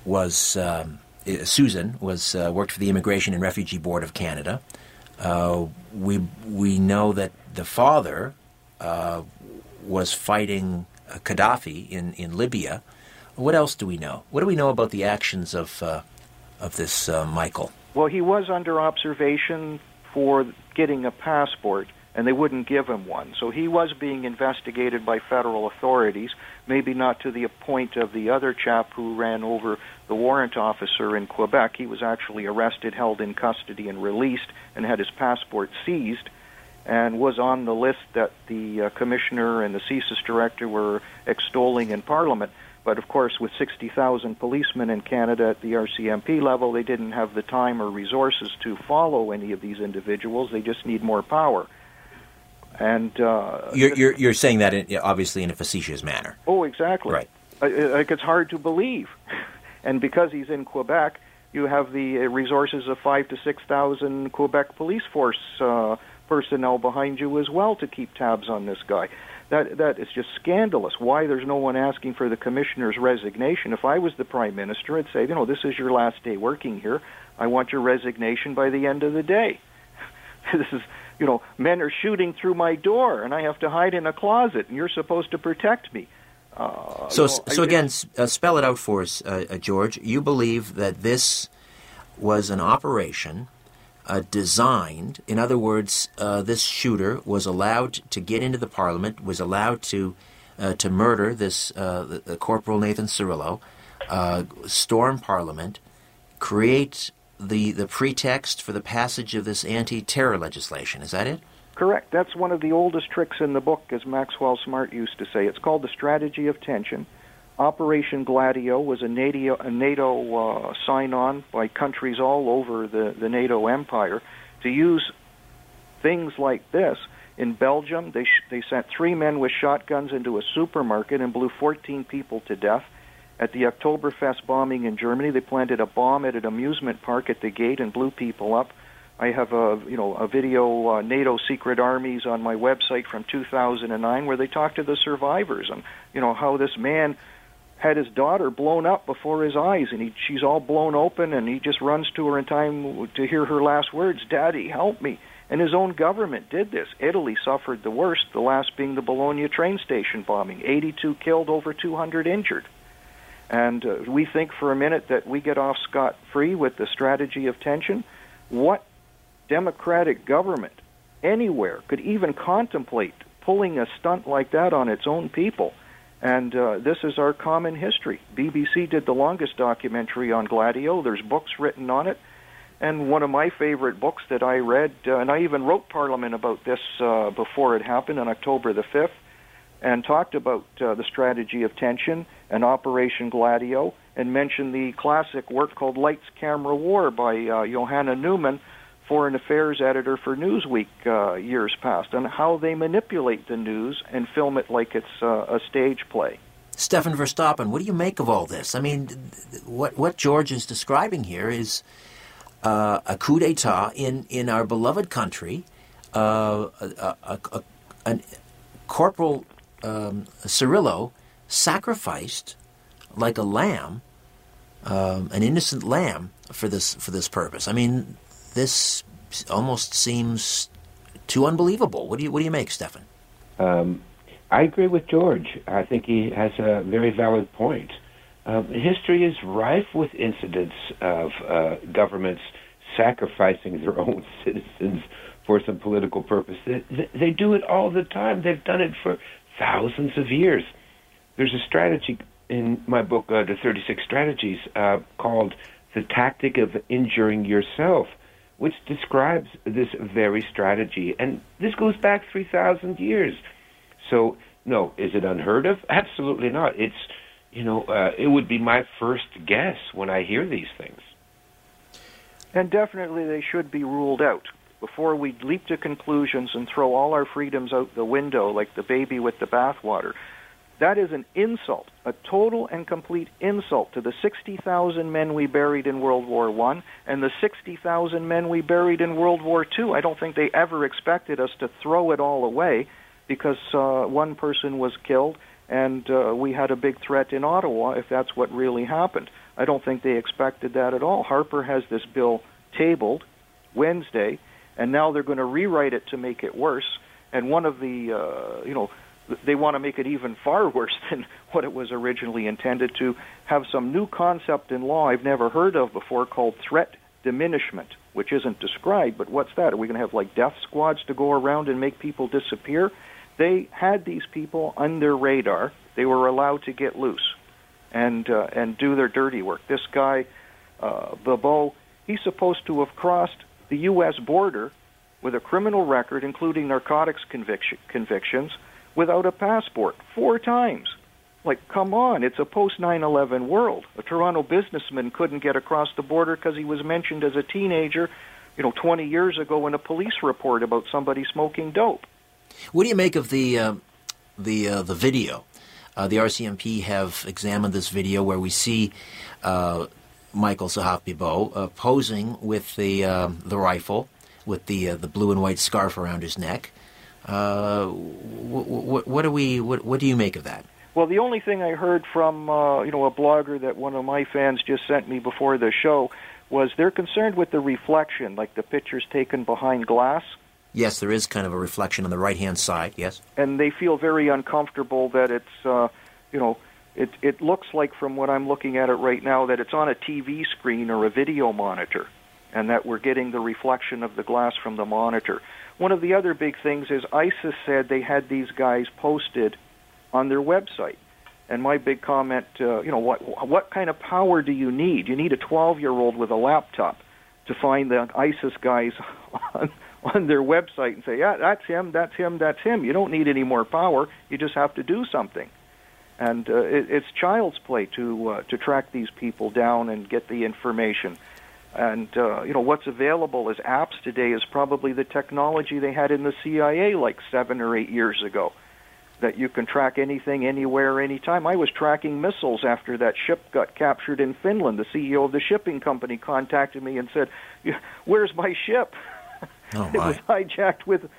Susan worked for the Immigration and Refugee Board of Canada. We know that the father was fighting Gaddafi in Libya. What else do we know? What do we know about the actions of this Michael? Well, he was under observation for getting a passport, and they wouldn't give him one. So he was being investigated by federal authorities, maybe not to the point of the other chap who ran over the warrant officer in Quebec. He was actually arrested, held in custody, and released, and had his passport seized, and was on the list that the commissioner and the CSIS director were extolling in Parliament. But, of course, with 60,000 policemen in Canada at the RCMP level, they didn't have the time or resources to follow any of these individuals. They just need more power. And you're saying that obviously in a facetious manner. Oh, exactly. Right. Like, it's hard to believe. And because he's in Quebec, you have the resources of 5,000 to 6,000 Quebec police force personnel behind you as well to keep tabs on this guy. That is just scandalous. Why there's no one asking for the commissioner's resignation? If I was the prime minister, I'd say, you know, this is your last day working here. I want your resignation by the end of the day. This is. You know, men are shooting through my door, and I have to hide in a closet, and you're supposed to protect me. Spell it out for us, George. You believe that this was an operation designed, in other words, this shooter was allowed to get into the Parliament, was allowed to murder this Corporal Nathan Cirillo, storm Parliament, create... The pretext for the passage of this anti-terror legislation. Is that it? Correct. That's one of the oldest tricks in the book, as Maxwell Smart used to say. It's called the strategy of tension. Operation Gladio was a NATO sign-on by countries all over the NATO empire to use things like this. In Belgium, they sent 3 men with shotguns into a supermarket and blew 14 people to death. At the Oktoberfest bombing in Germany, they planted a bomb at an amusement park at the gate and blew people up. I have a video, NATO Secret Armies, on my website from 2009 where they talk to the survivors and, you know, how this man had his daughter blown up before his eyes, and she's all blown open, and he just runs to her in time to hear her last words, "Daddy, help me." And his own government did this. Italy suffered the worst, the last being the Bologna train station bombing, 82 killed, over 200 injured. And we think for a minute that we get off scot-free with the strategy of tension. What democratic government anywhere could even contemplate pulling a stunt like that on its own people? And this is our common history. BBC did the longest documentary on Gladio. There's books written on it. And one of my favorite books that I read, and I even wrote Parliament about this before it happened on October the 5th, and talked about the strategy of tension and Operation Gladio, and mentioned the classic work called Lights, Camera, War by Johanna Newman, foreign affairs editor for Newsweek years past, and how they manipulate the news and film it like it's a stage play. Stefan Verstappen, what do you make of all this? I mean, what George is describing here is a coup d'etat in our beloved country, Corporal Cirillo sacrificed like a lamb, an innocent lamb, for this purpose. I mean, this almost seems too unbelievable. What do you make, Stefan? I agree with George. I think he has a very valid point. History is rife with incidents of governments sacrificing their own citizens for some political purpose. They do it all the time. They've done it for thousands of years. There's a strategy in my book, The 36 Strategies, called The Tactic of Injuring Yourself, which describes this very strategy. And this goes back 3,000 years. So, no, is it unheard of? Absolutely not. It's, it would be my first guess when I hear these things. And definitely they should be ruled out. Before we leap to conclusions and throw all our freedoms out the window like the baby with the bathwater, that is an insult, a total and complete insult to the 60,000 men we buried in World War I and the 60,000 men we buried in World War II. I don't think they ever expected us to throw it all away because one person was killed and we had a big threat in Ottawa if that's what really happened. I don't think they expected that at all. Harper has this bill tabled Wednesday, and now they're going to rewrite it to make it worse. And one of the, they want to make it even far worse than what it was originally intended to, have some new concept in law I've never heard of before called threat diminishment, which isn't described, but what's that? Are we going to have, like, death squads to go around and make people disappear? They had these people under radar. They were allowed to get loose and do their dirty work. This guy, Bibeau, he's supposed to have crossed the U.S. border with a criminal record, including narcotics convictions, without a passport 4 times. Like, come on, it's a post-9/11 world. A Toronto businessman couldn't get across the border because he was mentioned as a teenager, 20 years ago in a police report about somebody smoking dope. What do you make of the video? The RCMP have examined this video where we see Michael Zehaf-Bibeau posing with the rifle, with the blue and white scarf around his neck. What do you make of that? Well, the only thing I heard from a blogger that one of my fans just sent me before the show was they're concerned with the reflection, like the pictures taken behind glass. Yes, there is kind of a reflection on the right-hand side. Yes, and they feel very uncomfortable that it's it looks like, from what I'm looking at it right now, that it's on a TV screen or a video monitor, and that we're getting the reflection of the glass from the monitor. One of the other big things is ISIS said they had these guys posted on their website. And my big comment, what kind of power do you need? You need a 12-year-old with a laptop to find the ISIS guys on their website and say, yeah, that's him, that's him, that's him. You don't need any more power. You just have to do something. And it's child's play to track these people down and get the information. And, what's available as apps today is probably the technology they had in the CIA like 7 or 8 years ago, that you can track anything, anywhere, anytime. I was tracking missiles after that ship got captured in Finland. The CEO of the shipping company contacted me and said, where's my ship? Oh, it was hijacked with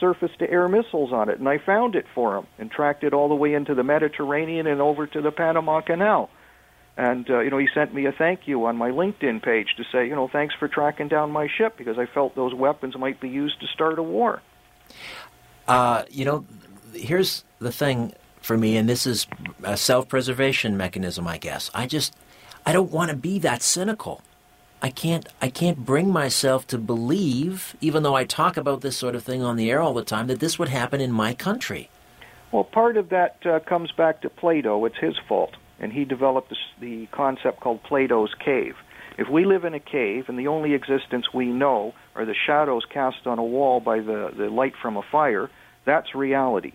surface-to-air missiles on it, and I found it for him and tracked it all the way into the Mediterranean and over to the Panama Canal. And, he sent me a thank you on my LinkedIn page to say, thanks for tracking down my ship because I felt those weapons might be used to start a war. Here's the thing for me, and this is a self-preservation mechanism, I guess. I don't want to be that cynical. I can't bring myself to believe, even though I talk about this sort of thing on the air all the time, that this would happen in my country. Well, part of that comes back to Plato. It's his fault. And he developed the concept called Plato's cave. If we live in a cave and the only existence we know are the shadows cast on a wall by the light from a fire, that's reality.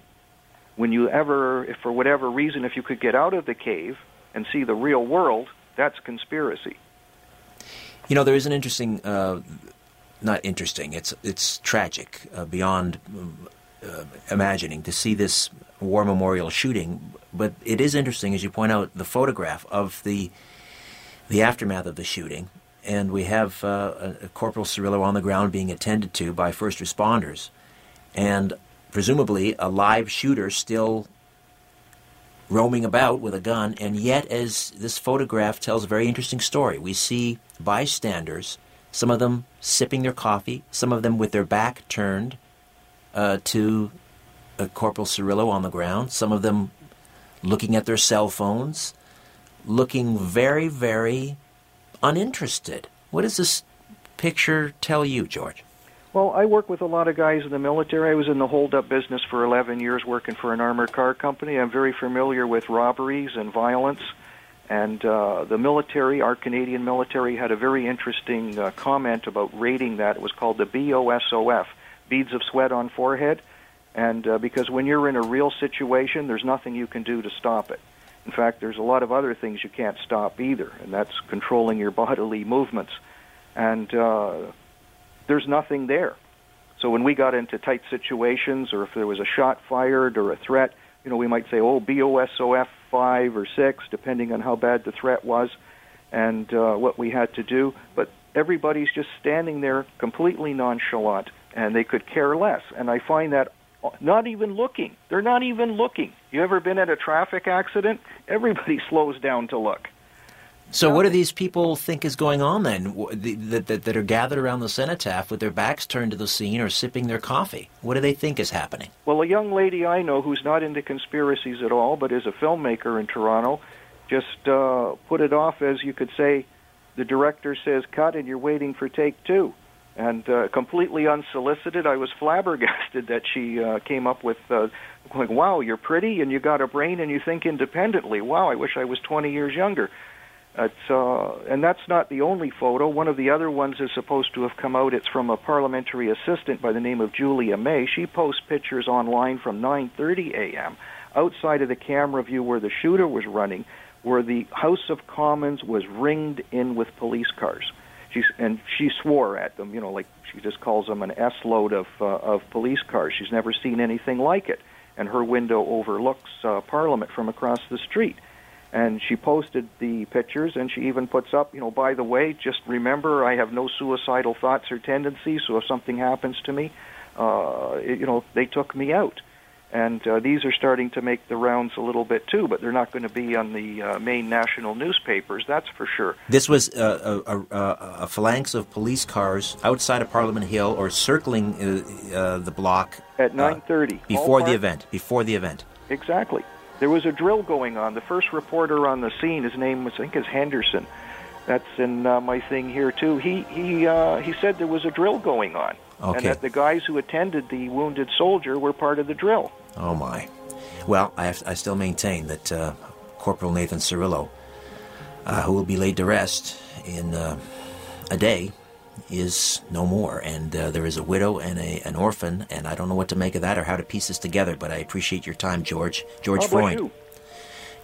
If for whatever reason, if you could get out of the cave and see the real world, that's conspiracy. There is an interesting, not interesting, it's tragic beyond imagining to see this war memorial shooting But it is interesting, as you point out, the photograph of the aftermath of the shooting. And we have Corporal Cirillo on the ground being attended to by first responders. And presumably a live shooter still roaming about with a gun. And yet, as this photograph tells a very interesting story, we see bystanders, some of them sipping their coffee, some of them with their back turned to Corporal Cirillo on the ground, some of them looking at their cell phones, looking very, very uninterested. What does this picture tell you, George? Well, I work with a lot of guys in the military. I was in the hold-up business for 11 years working for an armored car company. I'm very familiar with robberies and violence. And the military, our Canadian military, had a very interesting comment about raiding that. It was called the BOSOF, Beads of Sweat on Forehead. And because when you're in a real situation, there's nothing you can do to stop it. In fact, there's a lot of other things you can't stop either, and that's controlling your bodily movements. And there's nothing there. So when we got into tight situations, or if there was a shot fired or a threat, you know, we might say, oh, BOSOF 5 or 6, depending on how bad the threat was and what we had to do. But everybody's just standing there completely nonchalant, and they could care less. And I find that not even looking. They're not even looking. You ever been at a traffic accident? Everybody slows down to look. So what do these people think is going on then that are gathered around the cenotaph with their backs turned to the scene or sipping their coffee? What do they think is happening? Well, a young lady I know who's not into conspiracies at all but is a filmmaker in Toronto just put it off as, you could say, the director says, cut, and you're waiting for take two. And completely unsolicited, I was flabbergasted that she came up with, going, wow, you're pretty and you got a brain and you think independently. Wow, I wish I was 20 years younger. And that's not the only photo. One of the other ones is supposed to have come out. It's from a parliamentary assistant by the name of Julia May. She posts pictures online from 9:30 a.m. outside of the camera view where the shooter was running, where the House of Commons was ringed in with police cars. She swore at them, you know, like she just calls them an S-load of police cars. She's never seen anything like it. And her window overlooks Parliament from across the street. And she posted the pictures, and she even puts up, you know, by the way, just remember I have no suicidal thoughts or tendencies, so if something happens to me, you know, they took me out. And these are starting to make the rounds a little bit, too, but they're not going to be on the main national newspapers, that's for sure. This was a phalanx of police cars outside of Parliament Hill or circling the block. At 9:30. Before the event. Exactly. There was a drill going on. The first reporter on the scene, his name was, I think, is Henderson. That's in my thing here, too. He said there was a drill going on. Okay. And that the guys who attended the wounded soldier were part of the drill. Oh, my. Well, I still maintain that Corporal Nathan Cirillo, who will be laid to rest in a day, is no more. And there is a widow and an orphan, and I don't know what to make of that or how to piece this together, but I appreciate your time, George. George Freund,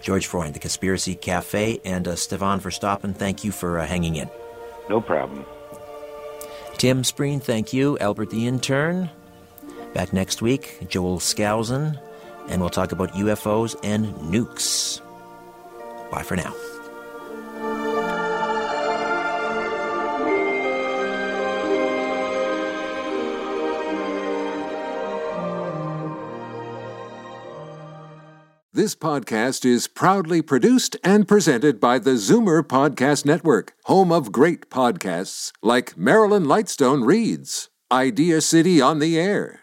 The Conspiracy Cafe, and Stefan Verstappen, thank you for hanging in. No problem. Tim Spreen, thank you. Albert the Intern. Back next week, Joel Skousen, and we'll talk about UFOs and nukes. Bye for now. This podcast is proudly produced and presented by the Zoomer Podcast Network, home of great podcasts like Marilyn Lightstone Reads, Idea City on the Air,